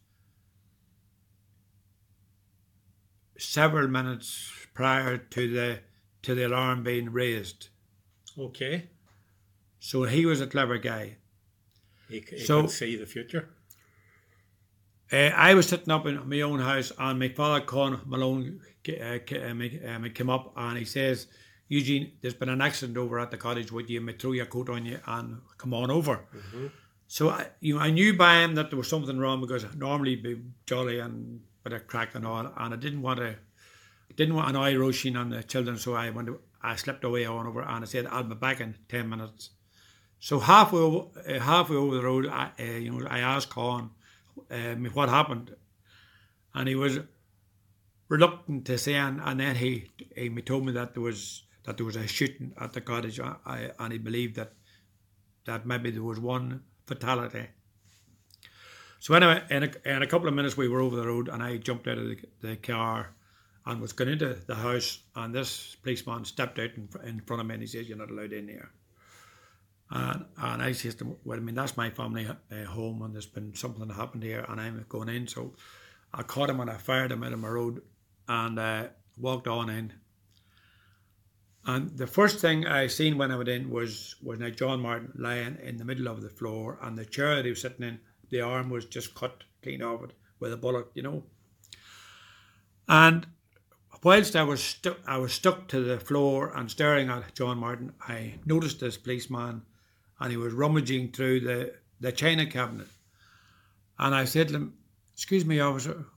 several minutes prior to the alarm being raised. Okay. So he was a clever guy. He could see the future. I was sitting up in my own house, and my father, Con Malone, came up, and he says, "Eugene, there's been an accident over at the cottage with you. I may throw your coat on you and come on over." Mm-hmm. So I knew by him that there was something wrong, because I'd normally be jolly and bit of crack and all, and I didn't want to annoy Roisin and the children, so I slipped away on over, and I said I'll be back in 10 minutes. So halfway over the road, I asked Con what happened, and he was reluctant to say, and then he told me that there was a shooting at the cottage, and he believed that maybe there was one fatality. So anyway, in a couple of minutes we were over the road, and I jumped out of the car and was going into the house, and this policeman stepped out in front of me, and he says, "You're not allowed in here." And I says to him, "Well, I mean, that's my family home, and there's been something happened here, and I'm going in." So I caught him and I fired him out of my road, and walked on in. And the first thing I seen when I went in was now John Martin lying in the middle of the floor, and the chair that he was sitting in, the arm was just cut clean off it with a bullet, you know. And whilst I was stuck to the floor and staring at John Martin, I noticed this policeman, and he was rummaging through the china cabinet. And I said to him, "Excuse me, officer,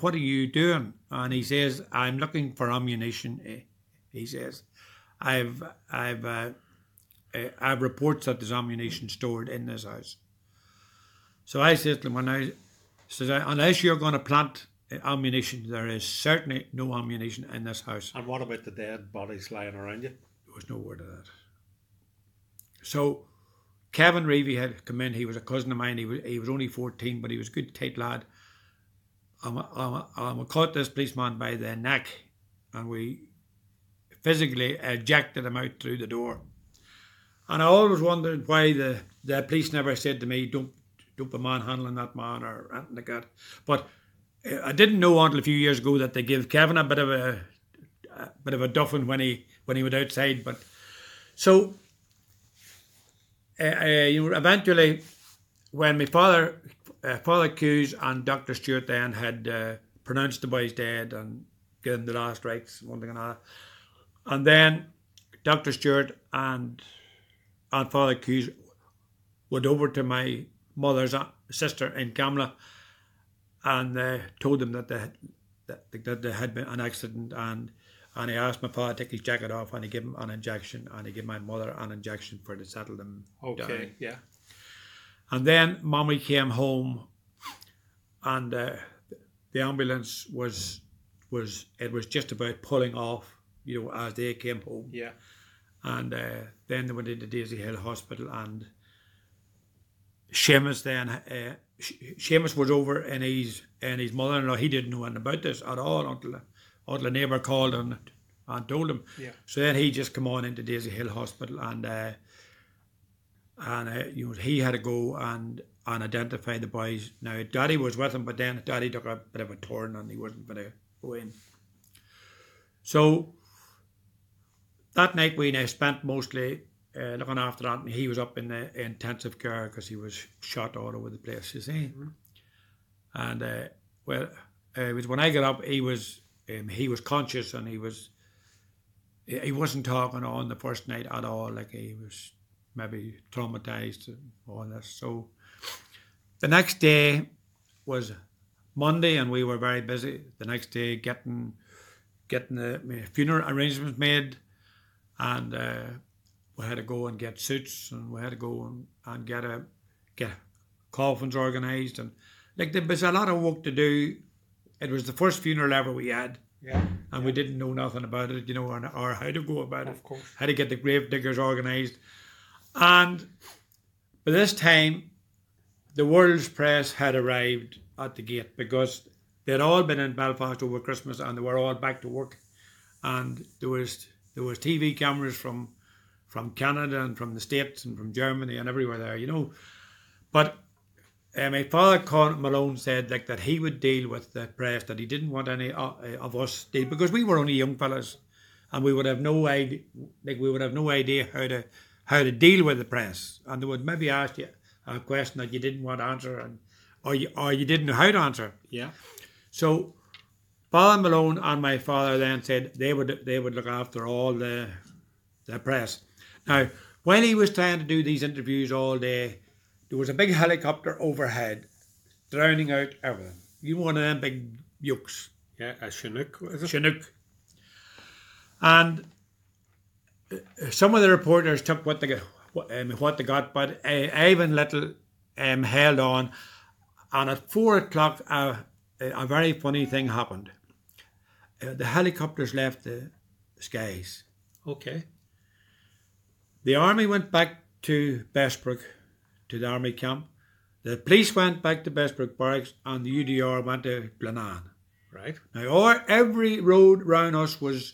what are you doing?" And he says, "I'm looking for ammunition," he says. I've reports that there's ammunition stored in this house." So I said to him, "Unless you're going to plant ammunition, there is certainly no ammunition in this house." And what about the dead bodies lying around you? There was no word of that. So Kevin Reavey had come in. He was a cousin of mine. He was only 14, but he was a good, tight lad. I caught this policeman by the neck, and we physically ejected him out through the door. And I always wondered why the police never said to me, don't be manhandling that man or anything like that. But I didn't know until a few years ago that they gave Kevin a bit of a duffing when he went outside. But so eventually, when my father Hughes and Dr. Stewart then had pronounced the boys dead and given the last rites and one thing and another, and then Dr. Stewart and Father Hughes went over to my mother's sister in Camlough, and told them that there had been an accident, and he asked my father to take his jacket off, and he gave him an injection, and he gave my mother an injection for to settle them down. Yeah. And then Mommy came home, and the ambulance was just about pulling off, you know, as they came home. Yeah. And then they went into Daisy Hill Hospital, and Seamus then. Seamus was over and his mother-in-law. He didn't know anything about this at all until a neighbour called and told him. Yeah. So then he just come on into Daisy Hill Hospital, and you know, he had to go and identify the boys. Now Daddy was with him, but then Daddy took a bit of a turn and he wasn't going to go in. So that night we now spent mostly looking after that, and he was up in the intensive care because he was shot all over the place, you see. Mm-hmm. And it was when I got up, he was conscious, and he wasn't talking on the first night at all. Like, he was maybe traumatized and all this. So the next day was Monday, and we were very busy the next day getting the funeral arrangements made, and we had to go and get suits, and we had to go and get coffins organised, and like, there was a lot of work to do. It was the first funeral ever we had, we didn't know nothing about it, you know, or how to go about it. Of course, how to get the grave diggers organised. And by this time, the world's press had arrived at the gate, because they'd all been in Belfast over Christmas, and they were all back to work, and there was TV cameras from Canada and from the States and from Germany and everywhere there, you know. But my father, Con Malone, said like that he would deal with the press, that he didn't want any of us deal, because we were only young fellas, and we would have no idea how to deal with the press, and they would maybe ask you a question that you didn't want to answer, and or you didn't know how to answer. Yeah. So Father Malone and my father then said they would look after all the press. Now, while he was trying to do these interviews all day, there was a big helicopter overhead, drowning out everything. You know, one of them big yokes. Yeah, a Chinook, was it? Chinook. And some of the reporters took what they got, but Ivan Little held on. And at 4 o'clock, a very funny thing happened. The helicopters left the skies. Okay. The army went back to Bessbrook, to the army camp. The police went back to Bestbrook Barracks and the UDR went to Glenanne. Right. Now, every road round us was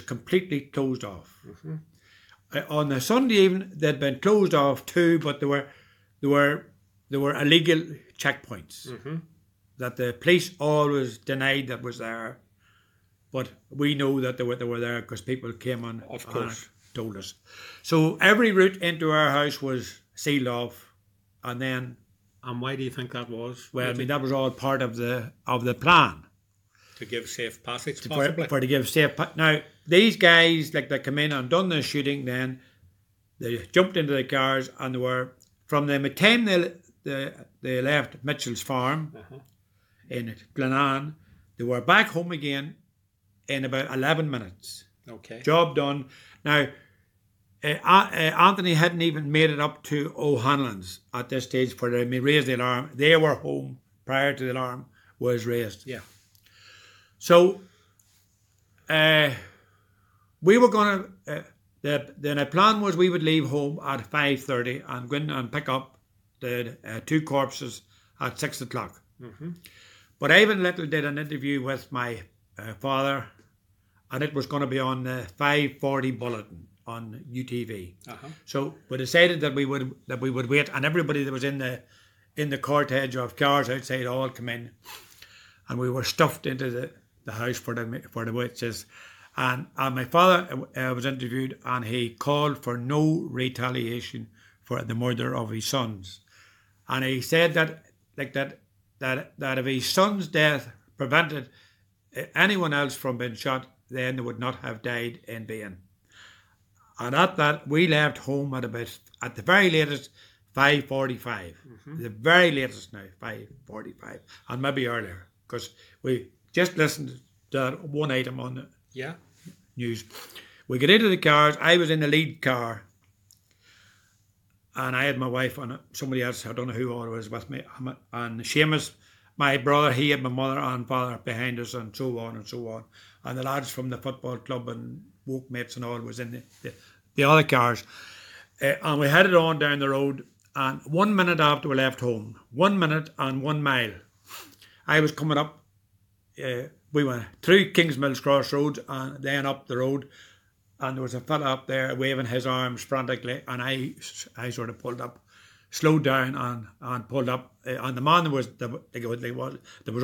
completely closed off. Mm-hmm. On the Sunday evening, they'd been closed off too, but there were illegal checkpoints mm-hmm. that the police always denied that was there. But we know that they were there because people came on and told us. So every route into our house was sealed off, and then. And why do you think that was? Well, I mean, that was all part of the plan. To give safe passage, possibly. For to give safe passage. Now, these guys, like, they come in and done the shooting then, they jumped into the cars and they were, from the time they left Mitchell's Farm uh-huh. in Glenanne, they were back home again in about 11 minutes. Okay. Job done. Now, Anthony hadn't even made it up to O'Hanlon's at this stage for them. He raised the alarm. They were home prior to the alarm was raised. Yeah. So, we were going to... the plan was we would leave home at 5:30 and go in and pick up the two corpses at 6 o'clock. Mm-hmm. But Ivan Little did an interview with my father, and it was going to be on the 5:40 bulletin on UTV. Uh-huh. So we decided that we would wait, and everybody that was in the cortege of cars outside all come in, and we were stuffed into the house for the witches. And my father was interviewed, and he called for no retaliation for the murder of his sons, and he said that if his son's death prevented anyone else from being shot, then they would not have died in vain. And at that, we left home at the very latest 5:45. Mm-hmm. The very latest now, 5:45, and maybe earlier, because we just listened to that one item on the news. We get into the cars. I was in the lead car, and I had my wife and somebody else. I don't know who all was with me. And Seamus, my brother, he had my mother and father behind us, and so on and so on. And the lads from the football club and woke mates and all was in the other cars. And we headed on down the road. And 1 minute after we left home, 1 minute and 1 mile, I was coming up. We went through Kingsmills Crossroads and then up the road, and there was a fella up there waving his arms frantically, and I sort of pulled up, slowed down and pulled up, and the man that was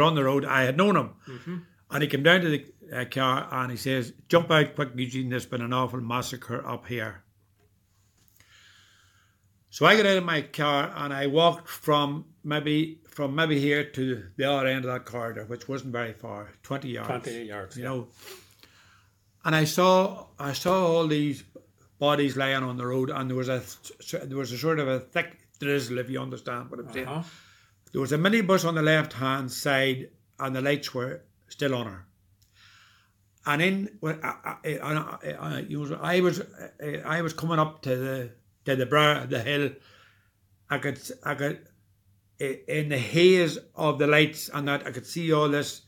on the road, I had known him, mm-hmm. and he came down to the car and he says, "Jump out quick, Eugene, there's been an awful massacre up here." So I got out of my car and I walked from maybe here to the other end of that corridor, which wasn't very far, 20 yards, you know. And I saw all these bodies lying on the road, and there was a sort of a thick drizzle, if you understand what I'm saying. Uh-huh. There was a minibus on the left hand side, and the lights were still on her. And I was coming up to the brow of the hill. I could. In the haze of the lights and that, I could see all this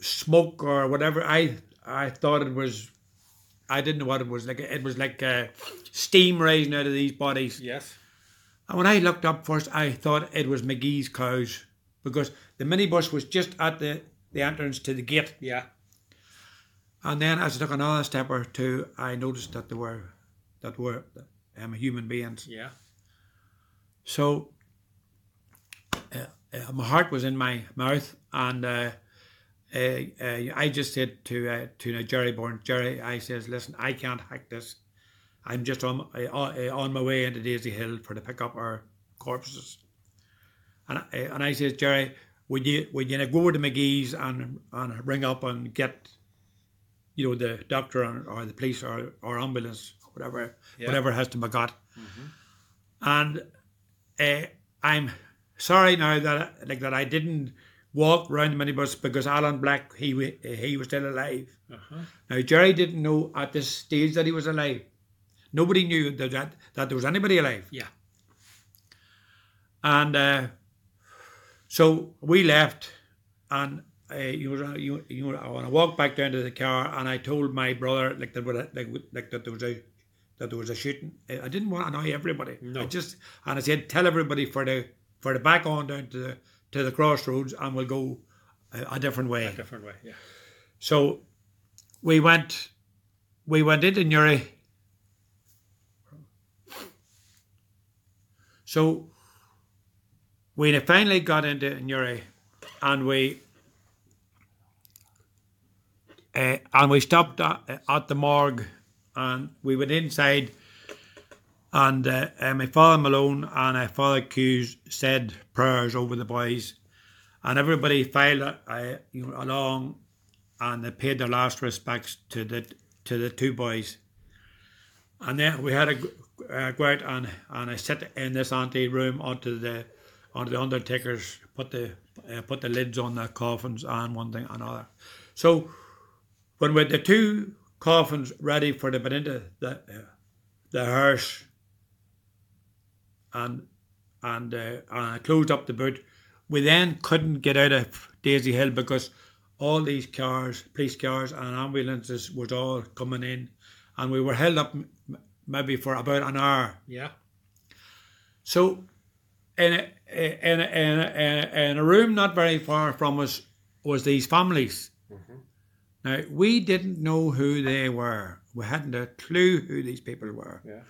smoke or whatever. I thought it was, I didn't know what it was like. It was like steam rising out of these bodies. Yes. And when I looked up first, I thought it was McGee's cows, because the minibus was just at the entrance to the gate. Yeah. And then as I took another step or two, I noticed that there were human beings. Yeah. So. My heart was in my mouth, and I just said to Jerry Bourne, "Jerry," I says, "listen, I can't hack this. I'm just on my way into Daisy Hill for to pick up our corpses." And I says, "Jerry, would you go over to McGee's and ring up and get, you know, the doctor or the police or ambulance, whatever has to be got." Mm-hmm. And I'm sorry now that I didn't walk round the minibus, because Alan Black, he was still alive. Uh-huh. Now, Jerry didn't know at this stage that he was alive. Nobody knew that there was anybody alive. Yeah. And so we left, and I walked back down to the car, and I told my brother that there was a that there was a shooting. I didn't want to annoy everybody. No. And I said, tell everybody for the back on down to the crossroads, and we'll go a different way. A different way, yeah. So we went into Newry. So we finally got into Newry, and we stopped at the morgue, and we went inside, and my father Malone and my father Hughes said prayers over the boys, and everybody filed along, and they paid their last respects to the two boys, and then we had a go out and I sit in this ante room onto the undertakers, put the lids on the coffins and one thing and another. So when we had the two coffins ready for the Beninda, the hearse, and I closed up the boot, we then couldn't get out of Daisy Hill because all these cars, police cars and ambulances, was all coming in, and we were held up maybe for about an hour. Yeah. So in a room not very far from us was these families. Mm-hmm. Now, we didn't know who they were. We hadn't a clue who these people were. Yeah.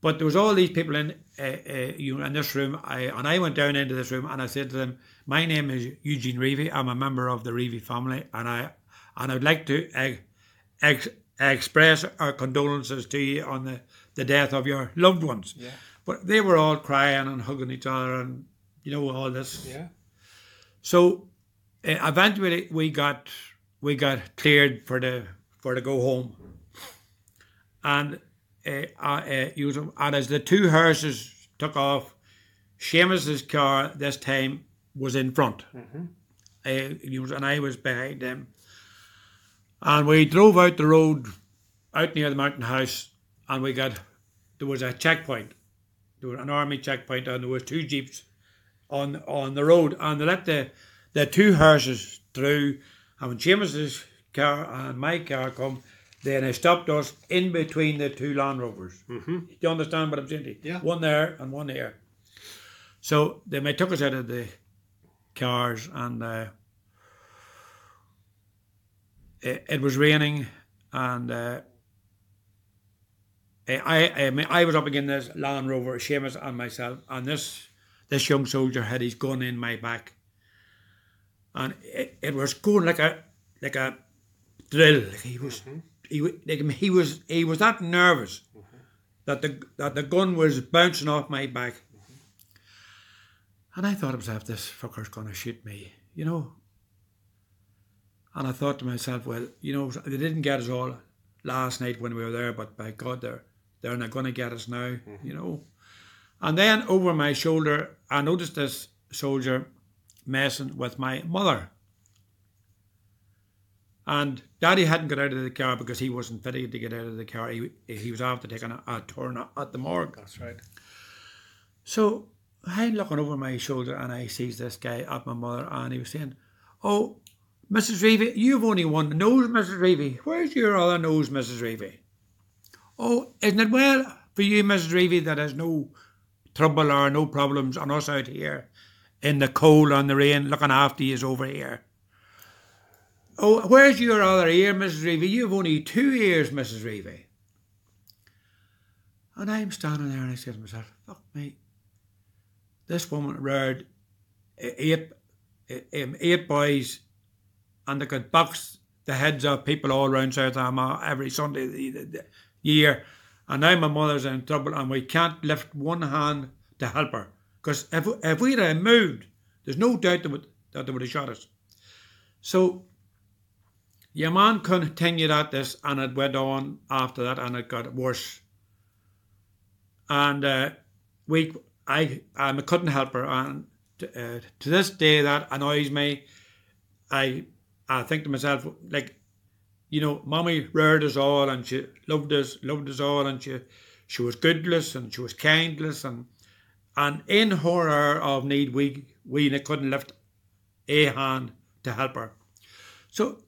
But there was all these people in this room, and I went down into this room and I said to them, my name is Eugene Reavey, I'm a member of the Reavey family, and I would like to express our condolences to you on the death of your loved ones. Yeah. But they were all crying and hugging each other and, all this. Yeah. So eventually we got cleared for the go home. And as the two hearses took off, Seamus's car this time was in front. Mm-hmm. And I was behind them. And we drove out the road, out near the mountain house, and there was a checkpoint. There was an army checkpoint, and there was two jeeps on the road. And they let the two hearses through, and when Seamus's car and my car come, then they stopped us in between the two Land Rovers. Mm-hmm. Do you understand what I'm saying to you? Yeah. One there and one here. So then they took us out of the cars, and it was raining, and I was up against this Land Rover, Seamus and myself, and this young soldier had his gun in my back, and it was going like a drill. He was that nervous, mm-hmm, that the gun was bouncing off my back, mm-hmm, and I thought to myself, this fucker's gonna shoot me, And I thought to myself, well, they didn't get us all last night when we were there, but by God, they're not going to get us now, mm-hmm, And then over my shoulder, I noticed this soldier messing with my mother. And Daddy hadn't got out of the car because he wasn't fitted to get out of the car. He was after taking a turn at the morgue. That's right. So I'm looking over my shoulder and I sees this guy at my mother, and he was saying, "Oh, Mrs. Reavey, you've only one nose, Mrs. Reavey. Where's your other nose, Mrs. Reavey? Oh, isn't it well for you, Mrs. Reavey, that there's no trouble or no problems on us out here in the cold and the rain looking after you over here? Oh, where's your other ear, Mrs. Reavey? You've only two ears, Mrs. Reavey." And I'm standing there and I say to myself, fuck me. This woman reared eight boys, and they could box the heads of people all around South Armagh every Sunday the year. And now my mother's in trouble, and we can't lift one hand to help her. Because if we'd have moved, there's no doubt that they would have shot us. So your man continued at this, and it went on after that, and it got worse. And I couldn't help her. And to this day, that annoys me. I think to myself, Mommy reared us all, and she loved us all, and she was goodless, and she was kindless, and in her hour of need, we couldn't lift a hand to help her. So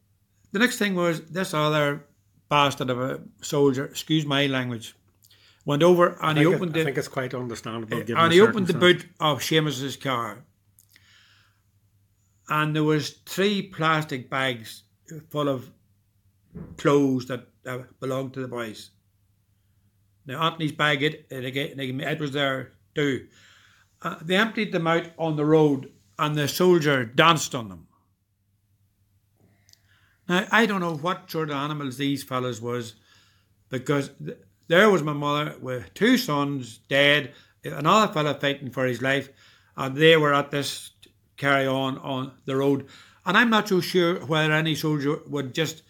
the next thing was this other bastard of a soldier, excuse my language, went over and he opened it. I think it's quite understandable. And he opened the boot of Seamus's car. And there was 3 plastic bags full of clothes that belonged to the boys. Now Anthony's bag, it was there too. They emptied them out on the road and the soldier danced on them. Now, I don't know what sort of animals these fellas was, because there was my mother with 2 sons dead, another fella fighting for his life, and they were at this carry-on on the road. And I'm not so sure whether any soldier would just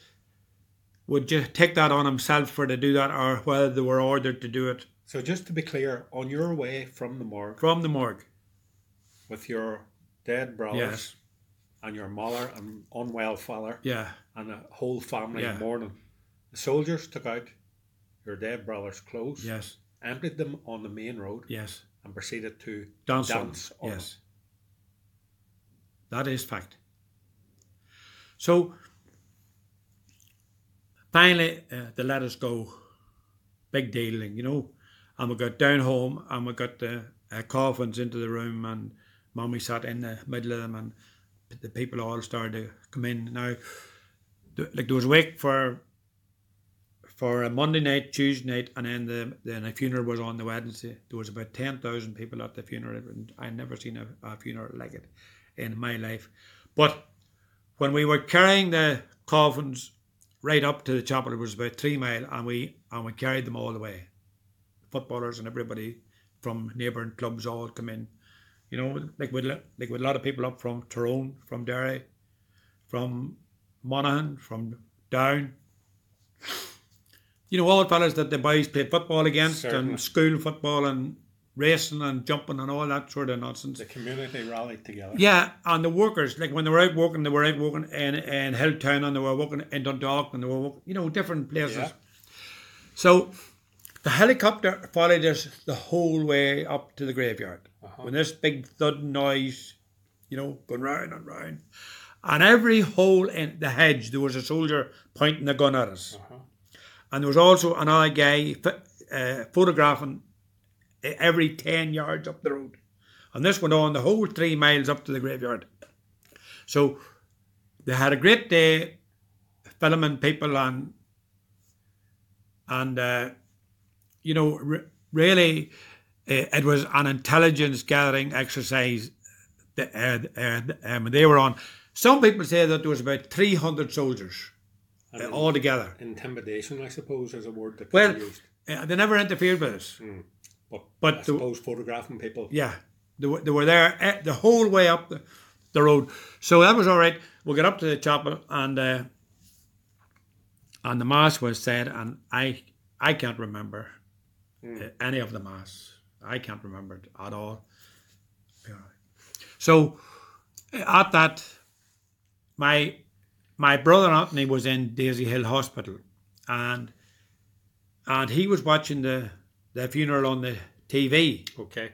take that on himself for to do that, or whether they were ordered to do it. So just to be clear, on your way from the morgue... From the morgue. With your dead brothers... Yes. And your mother and unwell father... Yeah. And a whole family in mourning. The soldiers took out your dead brother's clothes... Yes. Emptied them on the main road... Yes. And proceeded to dance on them. Yes. That is fact. So... Finally, they let us go. Big deal, you know. And we got down home and we got the coffins into the room, and Mummy sat in the middle of them, and the people all started to come in. Now, there was a wake for a Monday night, Tuesday night, and then the funeral was on the Wednesday. There was about 10,000 people at the funeral. I'd never seen a funeral like it in my life. But when we were carrying the coffins right up to the chapel, it was about 3 miles, and we carried them all the way. Footballers and everybody from neighbouring clubs all come in. You know, like with a lot of people up from Tyrone, from Derry, from Monaghan, from Down. You know, all the fellas that the boys played football against. Certainly. And school football and racing and jumping and all that sort of nonsense. The community rallied together. Yeah, and the workers, like when they were out walking in Hilltown, and they were walking in Dundalk, and they were walking, you know, different places. Yeah. So the helicopter followed us the whole way up to the graveyard. Uh-huh. When this big thud noise, you know, going round and round. And every hole in the hedge, there was a soldier pointing a gun at us. Uh-huh. And there was also another guy photographing every 10 yards up the road. And this went on the whole 3 miles up to the graveyard. So they had a great day filming people and you know, really it was an intelligence gathering exercise that they were on. Some people say that there was about 300 soldiers all together. Intimidation, I suppose, is a word that they used. They never interfered with us. Mm. But I suppose photographing people. Yeah, they were there the whole way up the road. So that was all right. We got up to the chapel and the mass was said, and I can't remember any of the mass. I can't remember it at all. So at that, my brother Anthony was in Daisy Hill Hospital, and he was watching the funeral on the TV. Okay.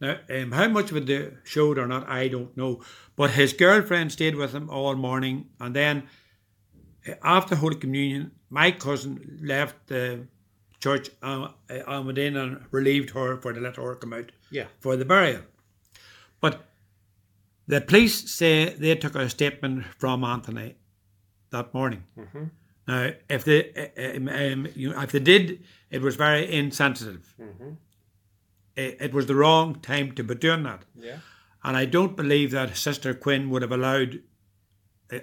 Now, how much of it showed or not, I don't know. But his girlfriend stayed with him all morning. And then, after Holy Communion, my cousin left the church and went in and relieved her for to let her come out for the burial. But the police say they took a statement from Anthony that morning. Mm-hmm. Now, if they if they did, it was very insensitive. Mm-hmm. It was the wrong time to be doing that. Yeah. And I don't believe that Sister Quinn would have allowed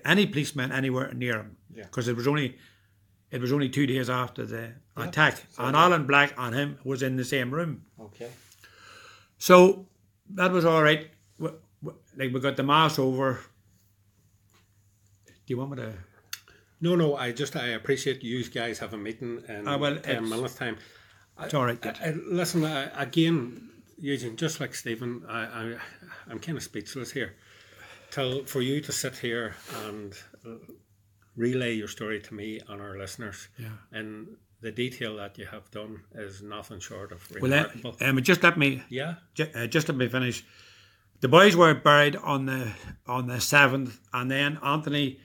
any policeman anywhere near him, because it was only 2 days after the attack, and Alan Black and him was in the same room. Okay. So that was all right. We got the mass over. Do you want me to? No, I appreciate you guys have a meeting in 10 minutes time. It's all right. Listen, again, Eugene, just like Stephen, I'm kind of speechless here. For you to sit here and relay your story to me and our listeners, and the detail that you have done is nothing short of remarkable. Well, just let me finish. The boys were buried on the 7th, and then Anthony...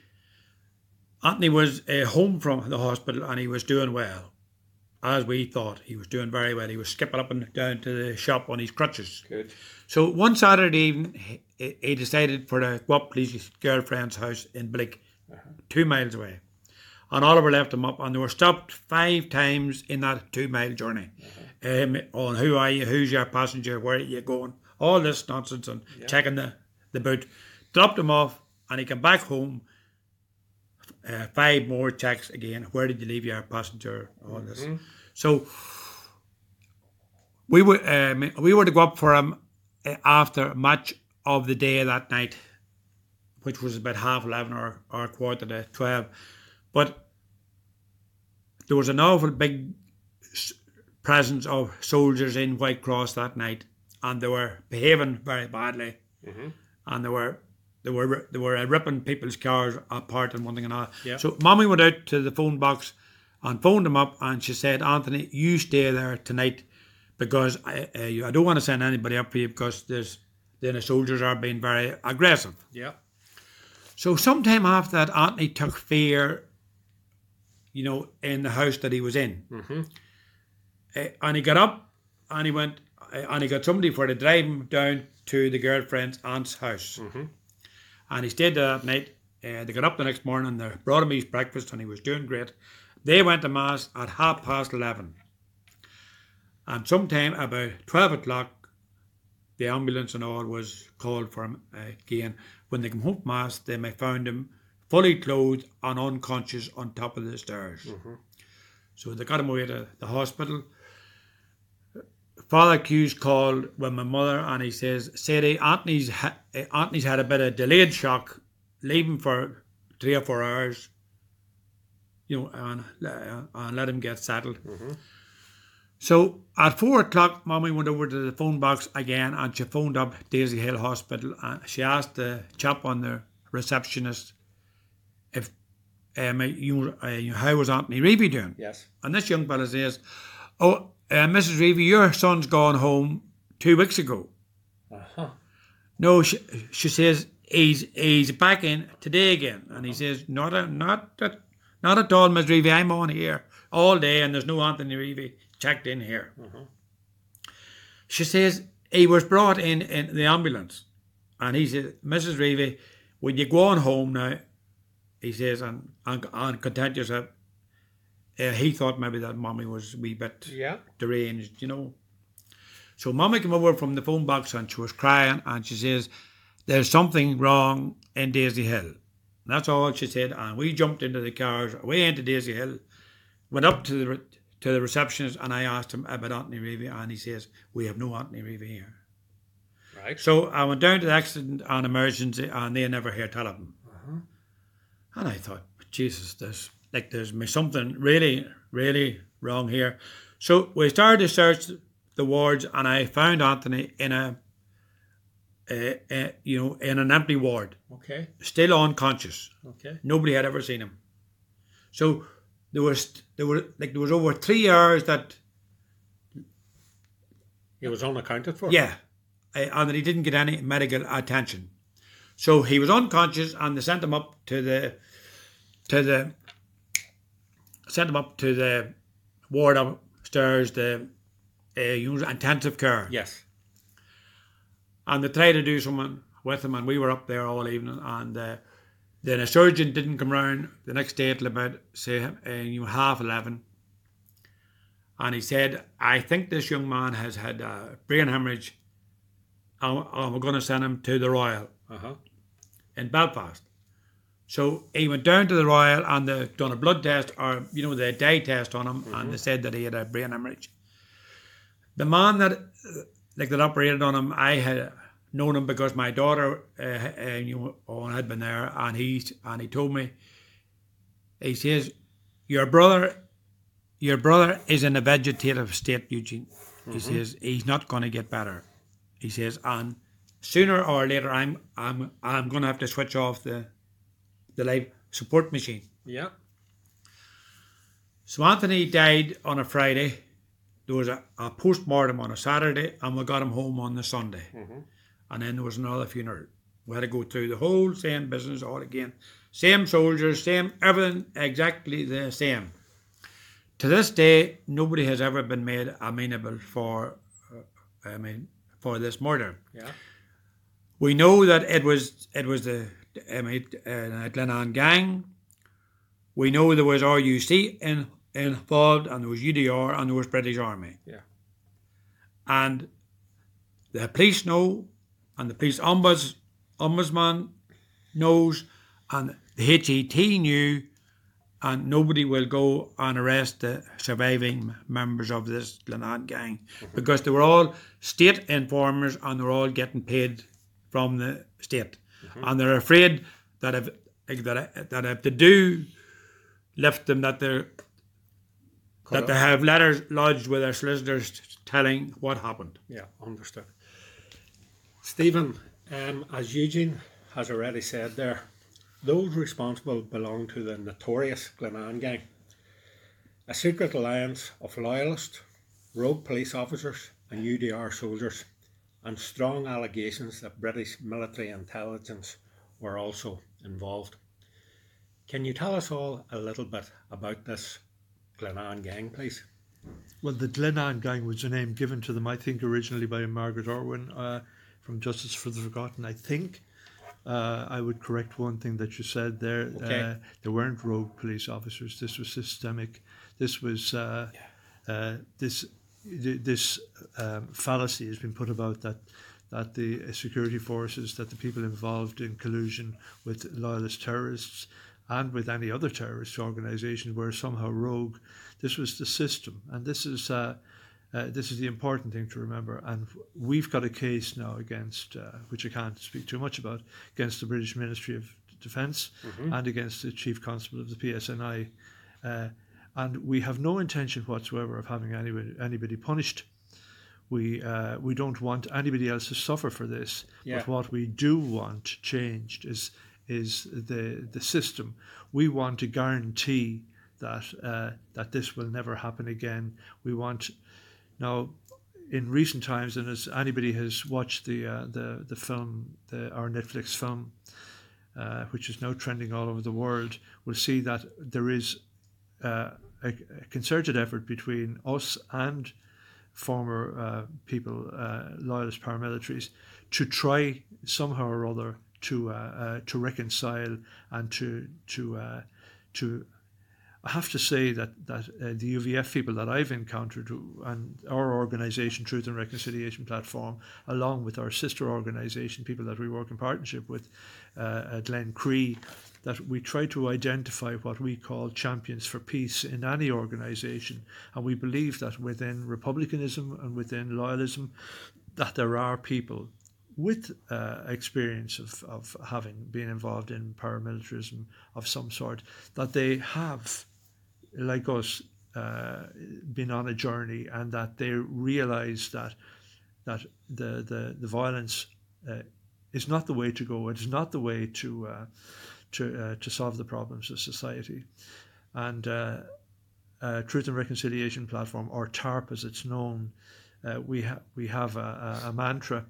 Anthony was home from the hospital and he was doing well, as we thought. He was doing very well. He was skipping up and down to the shop on his crutches. Good. So one Saturday evening, he decided for to go up to his girlfriend's house in Blick, 2 miles away. And Oliver left him up, and they were stopped 5 times in that 2 mile journey. On who are you, who's your passenger, where are you going, all this nonsense, and checking the boot. Dropped him off, and he came back home. 5 more checks again. Where did you leave your passenger? All this. So we were to go up for him after much of the day that night, which was about 11:30 or 11:45. But there was an awful big presence of soldiers in White Cross that night, and they were behaving very badly, and they were ripping people's cars apart and one thing and another. Yep. So Mommy went out to the phone box and phoned him up, and she said, "Anthony, you stay there tonight because I don't want to send anybody up for you because the soldiers are being very aggressive." Yeah. So sometime after that, Anthony took fear, in the house that he was in. And he got up and he went and he got somebody for to drive him down to the girlfriend's aunt's house. And he stayed there that night. They got up the next morning and they brought him his breakfast, and he was doing great. They went to Mass at 11:30. And sometime about 12 o'clock, the ambulance and all was called for him again. When they came home from Mass, they found him fully clothed and unconscious on top of the stairs. So they got him away to the hospital. Father Hughes called with my mother, and he says, "Sadie, Anthony's had a bit of delayed shock, leaving for 3 or 4 hours, and let him get settled." So at 4 o'clock, Mommy went over to the phone box again, and she phoned up Daisy Hill Hospital, and she asked the chap on the receptionist if how was Anthony Reavey doing? Yes. And this young fella says, "Oh, Mrs. Reavey, your son's gone home 2 weeks ago." No, she says, he's back in today again. And he says, not at all, Mrs. Reavey. I'm on here all day, and there's no Anthony Reavey checked in here. She says, he was brought in the ambulance. And he says, "Mrs. Reavey, when you go on home now," he says, and content yourself. He thought maybe that Mommy was a wee bit deranged, So Mommy came over from the phone box, and she was crying, and she says, "There's something wrong in Daisy Hill." That's all she said, and we jumped into the cars, away into Daisy Hill, went up to the receptionist, and I asked him about Anthony Reavey, and he says, "We have no Anthony Reavey here." Right. So I went down to the accident and emergency, and they never heard tell of him. And I thought, Jesus, there's something really, really wrong here. So we started to search the wards, and I found Anthony in in an empty ward. Okay. Still unconscious. Okay. Nobody had ever seen him. So there was over 3 hours that he was unaccounted for. Yeah, and that he didn't get any medical attention. So he was unconscious, and they sent him up to the ward upstairs, the intensive care. Yes. And they tried to do something with him, and we were up there all evening, and then a surgeon didn't come round the next day till about, say, 11:30. And he said, "I think this young man has had a brain hemorrhage, and we're going to send him to the Royal in Belfast." So he went down to the Royal, and they've done a blood test, or, the dye test on him, and they said that he had a brain hemorrhage. The man that operated on him, I had known him because my daughter had been there, and he told me, he says, your brother is in a vegetative state, Eugene. He says, he's not going to get better. He says, and sooner or later, I'm going to have to switch off the life support machine. Yeah. So Anthony died on a Friday. There was a post-mortem on a Saturday, and we got him home on the Sunday. And then there was another funeral. We had to go through the whole same business all again, Same soldiers, same everything, exactly the same. To this day, nobody has ever been made amenable for this murder. Yeah. We know that it was the Glenanne Gang. We know there was RUC involved, and there was UDR, and there was British Army. Yeah. And the police know, and the police ombudsman knows, and the HET knew, and nobody will go and arrest the surviving members of this Glenanne Gang, mm-hmm. because they were all state informers and they're all getting paid from the state, mm-hmm. and they're afraid that if they do lift them, that they have letters lodged with their solicitors telling what happened. Yeah, understood. Stephen, as Eugene has already said there, those responsible belong to the notorious Glenanne Gang, a secret alliance of loyalists, rogue police officers and UDR soldiers, and strong allegations that British military intelligence were also involved. Can you tell us all a little bit about this Glenanne Gang, please? Well, the Glenanne Gang was a name given to them, I think, originally by Margaret Orwin from Justice for the Forgotten, I think. I would correct one thing that you said there. Okay. There weren't rogue police officers. This was systemic. This was this fallacy has been put about that the security forces, that the people involved in collusion with loyalist terrorists and with any other terrorist organisation were somehow rogue. This was the system, and this is the important thing to remember. And we've got a case now against, which I can't speak too much about, against the British Ministry of Defence, mm-hmm. and against the Chief Constable of the PSNI. And we have no intention whatsoever of having anybody punished. We don't want anybody else to suffer for this. Yeah. But what we do want changed is the system. We want to guarantee that this will never happen again. We want... Now, in recent times, and as anybody has watched the film, our Netflix film, which is now trending all over the world, will see that there is a concerted effort between us and former loyalist paramilitaries, to try somehow or other to reconcile and to. I have to say that the UVF people that I've encountered, and our organisation, Truth and Reconciliation Platform, along with our sister organisation, people that we work in partnership with, Glen Cree, that we try to identify what we call champions for peace in any organisation. And we believe that within republicanism and within loyalism, that there are people with experience of having been involved in paramilitarism of some sort, that they have, like us, been on a journey, and that they realise that the violence is not the way to go. It's not the way to solve the problems of society. And Truth and Reconciliation Platform, or TARP as it's known, we have a mantra.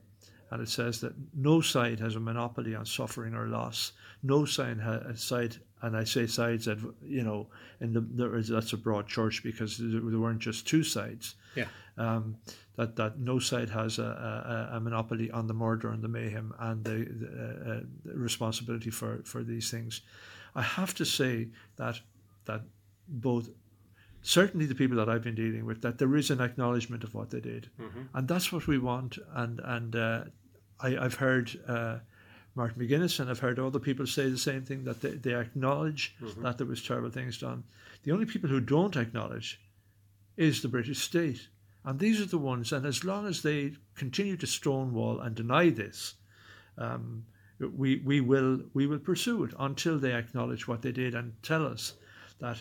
And it says that no side has a monopoly on suffering or loss. No side, and I say sides, that, you know, that's a broad church, because there weren't just two sides. Yeah. That no side has a monopoly on the murder and the mayhem and the responsibility for these things. I have to say that both. Certainly the people that I've been dealing with, that there is an acknowledgement of what they did. Mm-hmm. And that's what we want. And I've heard Martin McGuinness, and I've heard other people say the same thing, that they acknowledge mm-hmm. that there was terrible things done. The only people who don't acknowledge is the British state. And these are the ones, and as long as they continue to stonewall and deny this, we will pursue it until they acknowledge what they did and tell us that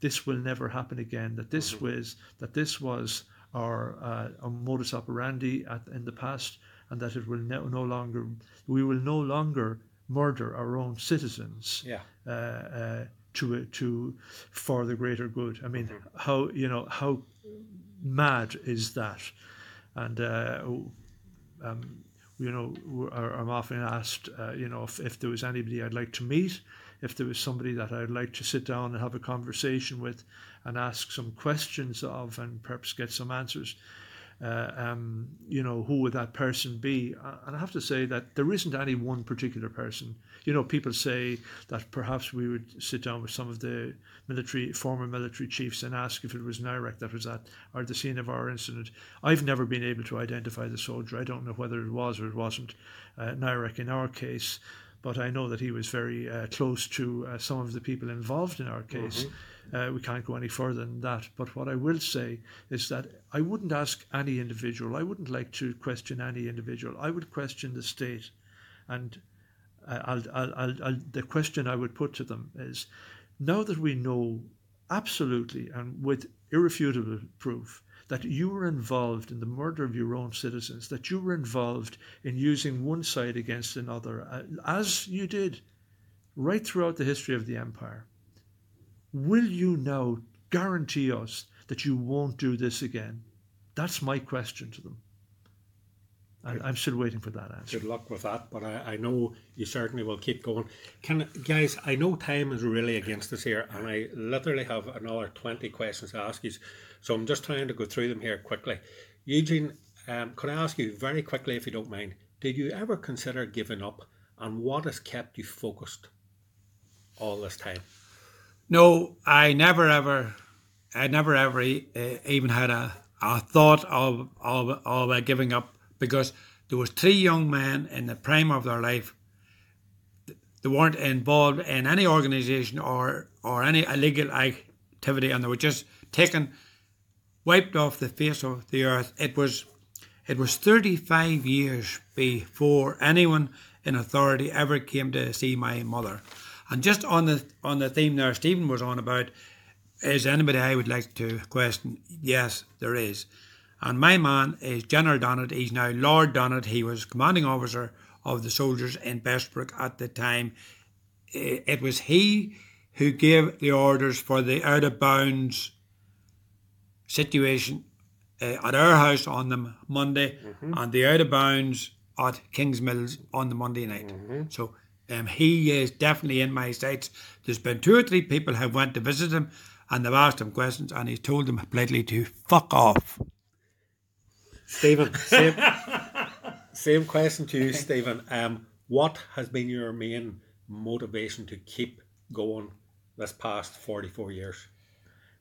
this will never happen again, that this mm-hmm. was our modus operandi in the past, and that it will no longer murder our own citizens for the greater good. I mean, mm-hmm. how mad is that? And I'm often asked, if there was anybody I'd like to meet. if there was somebody that I'd like to sit down and have a conversation with and ask some questions of and perhaps get some answers, you know, who would that person be? And I have to say that there isn't any one particular person. You know, people say that perhaps we would sit down with some of the military, former military chiefs and ask if it was Nirek that was at or the scene of our incident. I've never been able to identify the soldier. I don't know whether it was or it wasn't Nirek in our case, but I know that he was very close to some of the people involved in our case. Mm-hmm. We can't go any further than that. But what I will say is that I wouldn't ask any individual. I wouldn't like to question any individual. I would question the state. And the question I would put to them is, now that we know absolutely and with irrefutable proof that you were involved in the murder of your own citizens, that you were involved in using one side against another, as you did right throughout the history of the empire, will you now guarantee us that you won't do this again? That's my question to them. And I'm still waiting for that answer. Good luck with that, but I know you certainly will keep going. Guys, I know time is really against us here, and I literally have another 20 questions to ask you, so I'm just trying to go through them here quickly. Eugene, could I ask you very quickly, if you don't mind, did you ever consider giving up, and what has kept you focused all this time? No, I never ever even had a thought of giving up, because there was three young men in the prime of their life. They weren't involved in any organisation or any illegal activity, and they were just taken, wiped off the face of the earth. It was 35 years before anyone in authority ever came to see my mother. And just on the theme there Stephen was on about, is anybody I would like to question? Yes, there is. And my man is General Donnet. He's now Lord Donnet. He was commanding officer of the soldiers in Bestbrook at the time. It was he who gave the orders for the out-of-bounds situation at our house on the Monday, mm-hmm. and the out-of-bounds at King's Mills on the Monday night. Mm-hmm. So... he is definitely in my sights. There's been two or three people who went to visit him and they've asked him questions and he's told them politely to fuck off. Stephen, same question to you, Stephen. What has been your main motivation to keep going this past 44 years?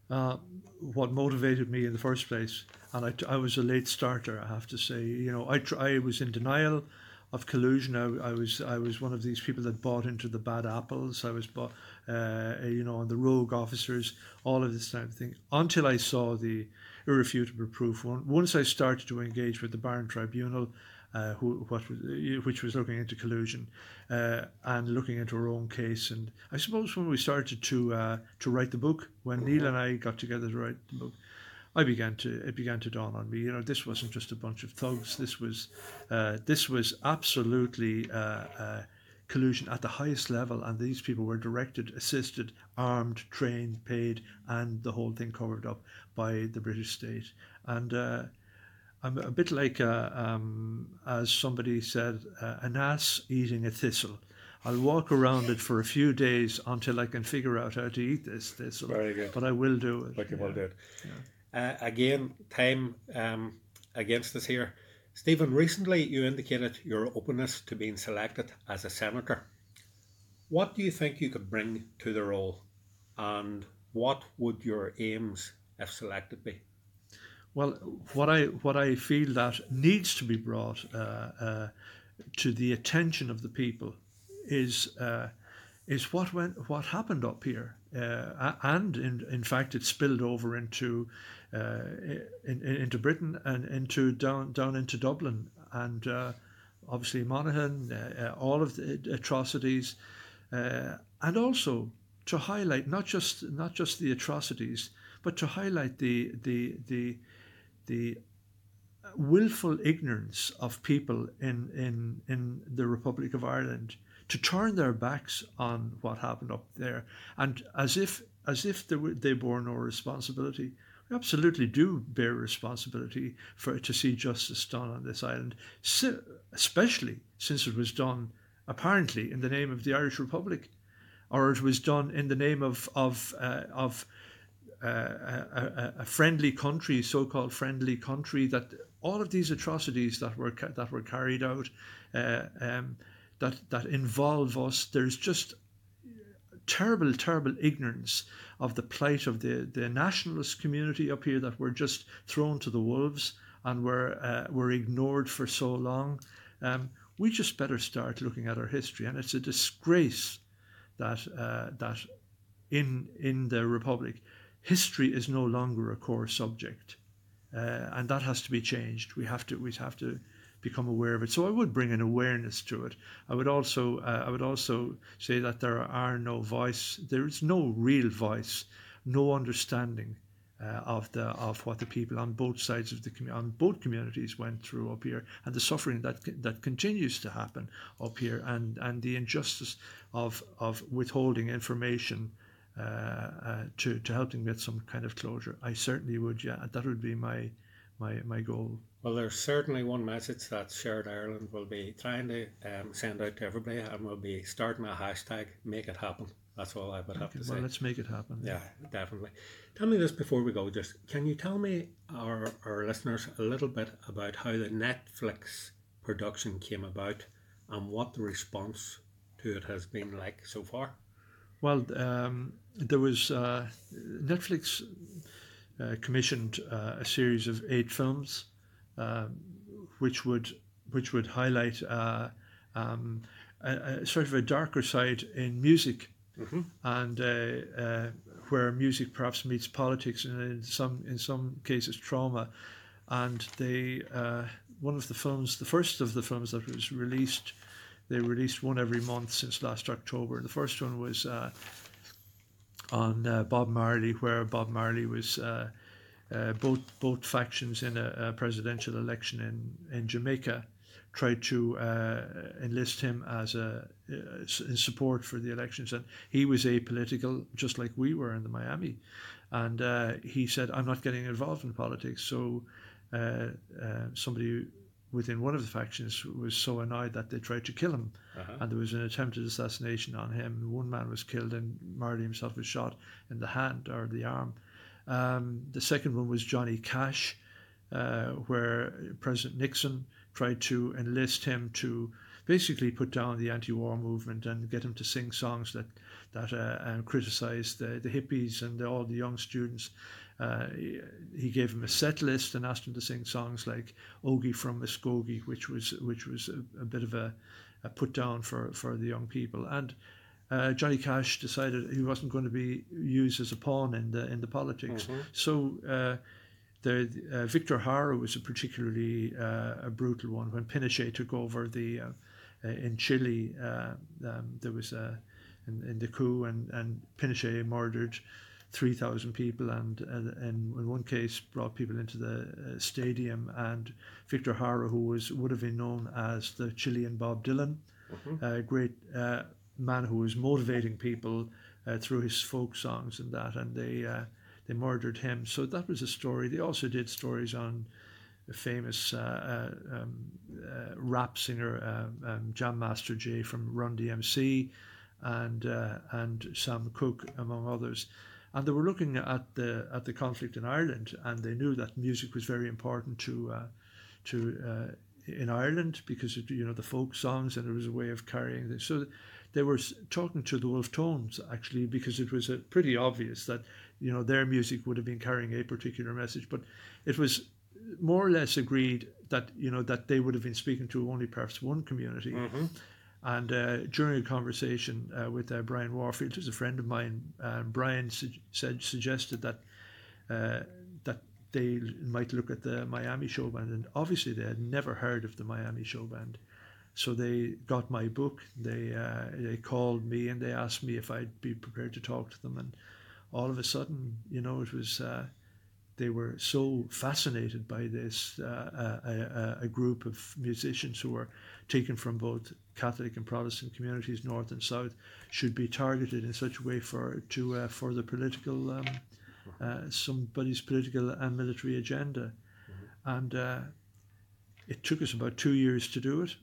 What motivated me in the first place, and I was a late starter, I have to say. You know, I was in denial of collusion. I was one of these people that bought into the bad apples. I was bought, you know, on the rogue officers, all of this type of thing, until I saw the irrefutable proof. Once I started to engage with the Barron Tribunal, which was looking into collusion and looking into our own case. And I suppose when we started to write the book, when mm-hmm. Neil and I got together to write the book, it began to dawn on me, you know, this wasn't just a bunch of thugs. This was absolutely collusion at the highest level, and these people were directed, assisted, armed, trained, paid, and the whole thing covered up by the British state. And I'm a bit like, as somebody said, an ass eating a thistle. I'll walk around it for a few days until I can figure out how to eat this thistle. Very good. But I will do it. But you will do it. Yeah. Again, time against us here. Stephen, recently you indicated your openness to being selected as a senator. What do you think you could bring to the role, and what would your aims, if selected, be? Well, what I feel that needs to be brought to the attention of the people is what happened up here. And in fact, it spilled over into Britain and into down into Dublin, and obviously Monaghan, all of the atrocities, and also to highlight not just the atrocities, but to highlight the willful ignorance of people in the Republic of Ireland, to turn their backs on what happened up there, and as if they bore no responsibility. We absolutely do bear responsibility to see justice done on this island, especially since it was done apparently in the name of the Irish Republic. or it was done in the name of a friendly country, so-called friendly country, that all of these atrocities that were carried out, that involve us. There's just terrible ignorance of the plight of the nationalist community up here, that were just thrown to the wolves and were ignored for so long. We just better start looking at our history, and it's a disgrace that in the Republic, history is no longer a core subject, and that has to be changed. We have to become aware of it. So I would bring an awareness to it. I would also say that there are no voice. There is no real voice, no understanding of what the people on both sides of both communities went through up here, and the suffering that continues to happen up here, and the injustice of withholding information to helping get some kind of closure. I certainly would. Yeah, that would be my goal. Well, there's certainly one message that Shared Ireland will be trying to send out to everybody, and we'll be starting a hashtag, Make It Happen. That's all I would have to say. Well, let's make it happen. Yeah, definitely. Tell me this before we go, just can you tell me, our listeners, a little bit about how the Netflix production came about and what the response to it has been like so far? Well, there was Netflix commissioned a series of 8 films, which would highlight a sort of a darker side in music, mm-hmm. and where music perhaps meets politics, and in some cases trauma. And they one of the films, the first of the films that was released, they released one every month since last October. The first one was on Bob Marley, where Bob Marley was. Both factions in a presidential election in Jamaica tried to enlist him as in support for the elections, and he was apolitical, just like we were in the Miami. And he said, "I'm not getting involved in politics." So somebody within one of the factions was so annoyed that they tried to kill him, uh-huh. and there was an attempted assassination on him. One man was killed, and Marley himself was shot in the hand or the arm. The second one was Johnny Cash, where President Nixon tried to enlist him to basically put down the anti-war movement and get him to sing songs that criticised the hippies and all the young students. He gave him a set list and asked him to sing songs like "Ogie from Muskogee," which was a bit of a put down for the young people. And Johnny Cash decided he wasn't going to be used as a pawn in the politics. Mm-hmm. So Victor Jara was a particularly a brutal one. When Pinochet took over in Chile, there was in the coup, and Pinochet murdered 3,000 people, and in one case brought people into the stadium. And Victor Jara, who would have been known as the Chilean Bob Dylan, mm-hmm. Great. Man who was motivating people through his folk songs and that, and they murdered him. So that was a story. They also did stories on a famous rap singer, Jam Master Jay from Run DMC, and Sam Cooke, among others. And they were looking at the conflict in Ireland, and they knew that music was very important to in Ireland, because it, the folk songs, and it was a way of carrying this. So they were talking to the Wolfe Tones, actually, because it was pretty obvious that their music would have been carrying a particular message, but it was more or less agreed that that they would have been speaking to only perhaps one community. Mm-hmm. And during a conversation with Brian Warfield, who's a friend of mine, Brian suggested that they might look at the Miami Showband, and obviously they had never heard of the Miami Showband. So they got my book. They called me and they asked me if I'd be prepared to talk to them. And all of a sudden, it was they were so fascinated by this a group of musicians who were taken from both Catholic and Protestant communities, north and south, should be targeted in such a way for the political somebody's political and military agenda. Mm-hmm. And it took us about 2 years to do it.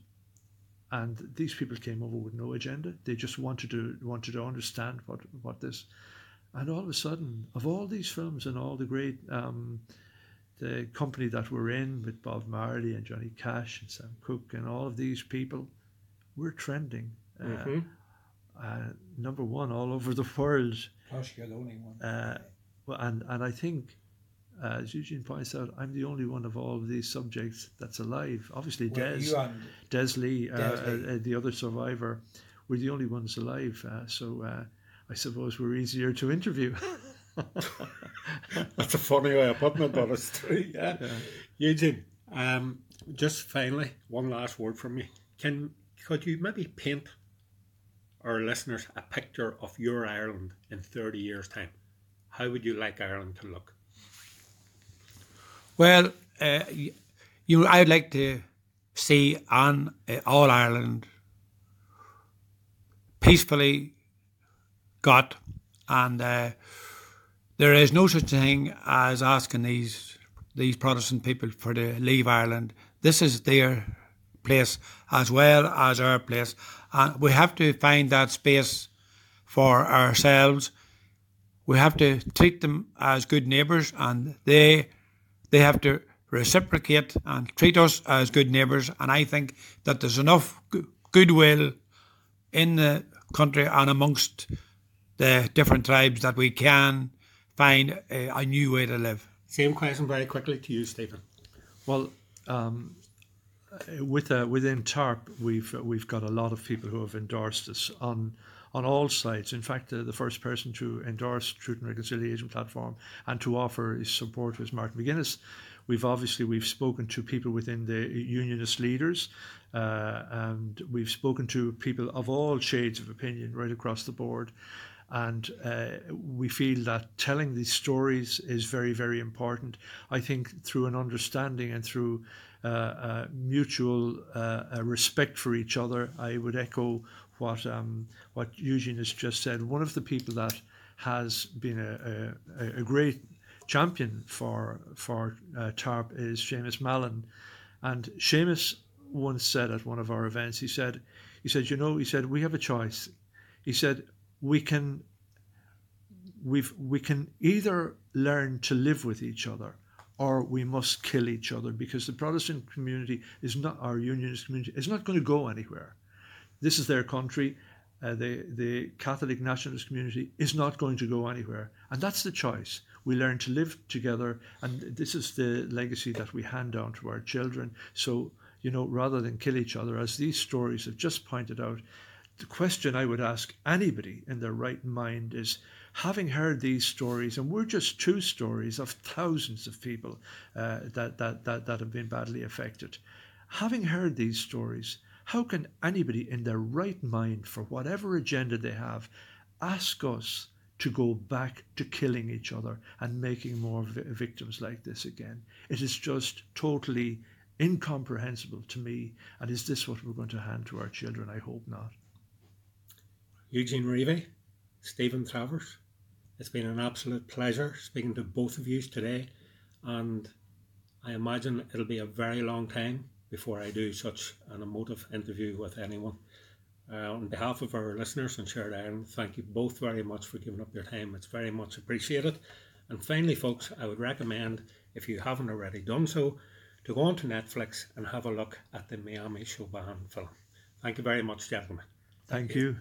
And these people came over with no agenda. They just wanted to understand what this. And all of a sudden, of all these films and all the great, the company that we're in with Bob Marley and Johnny Cash and Sam Cooke and all of these people, we're trending. Number one all over the world. Gosh, you're the only one. And I think, as Eugene points out, I'm the only one of all of these subjects that's alive. Obviously, Desley, the other survivor, we're the only ones alive. So I suppose we're easier to interview. That's a funny way of putting it, but it's true. Yeah. Yeah. Eugene, just finally, one last word from me. Could you maybe paint our listeners a picture of your Ireland in 30 years' time? How would you like Ireland to look? Well, I'd like to see all Ireland peacefully got, and there is no such thing as asking these Protestant people to leave Ireland. This is their place as well as our place, and we have to find that space for ourselves. We have to treat them as good neighbours, and they have to reciprocate and treat us as good neighbours. And I think that there's enough goodwill in the country and amongst the different tribes that we can find a new way to live. Same question very quickly to you, Stephen. Well, within TARP, we've got a lot of people who have endorsed us on all sides. In fact, the first person to endorse Truth and Reconciliation Platform and to offer his support was Martin McGuinness. We've spoken to people within the unionist leaders, and we've spoken to people of all shades of opinion right across the board. And we feel that telling these stories is very, very important. I think through an understanding and through mutual respect for each other, I would echo what Eugene has just said. One of the people that has been a great champion for TARP is Seamus Mallon, and Seamus once said at one of our events, he said we have a choice. He said we can either learn to live with each other, or we must kill each other, because the Protestant community is not our unionist community. It's not going to go anywhere. This is their country. The Catholic nationalist community is not going to go anywhere. And that's the choice. We learn to live together. And this is the legacy that we hand down to our children. So, rather than kill each other, as these stories have just pointed out, the question I would ask anybody in their right mind is, having heard these stories, and we're just two stories of thousands of people that have been badly affected, having heard these stories, how can anybody in their right mind, for whatever agenda they have, ask us to go back to killing each other and making more victims like this again? It is just totally incomprehensible to me. And is this what we're going to hand to our children? I hope not. Eugene Reavey, Stephen Travers, it's been an absolute pleasure speaking to both of you today. And I imagine it'll be a very long time before I do such an emotive interview with anyone. On behalf of our listeners in Shared Ireland, thank you both very much for giving up your time. It's very much appreciated. And finally, folks, I would recommend, if you haven't already done so, to go on to Netflix and have a look at the Miami Showband film. Thank you very much, gentlemen. Thank you.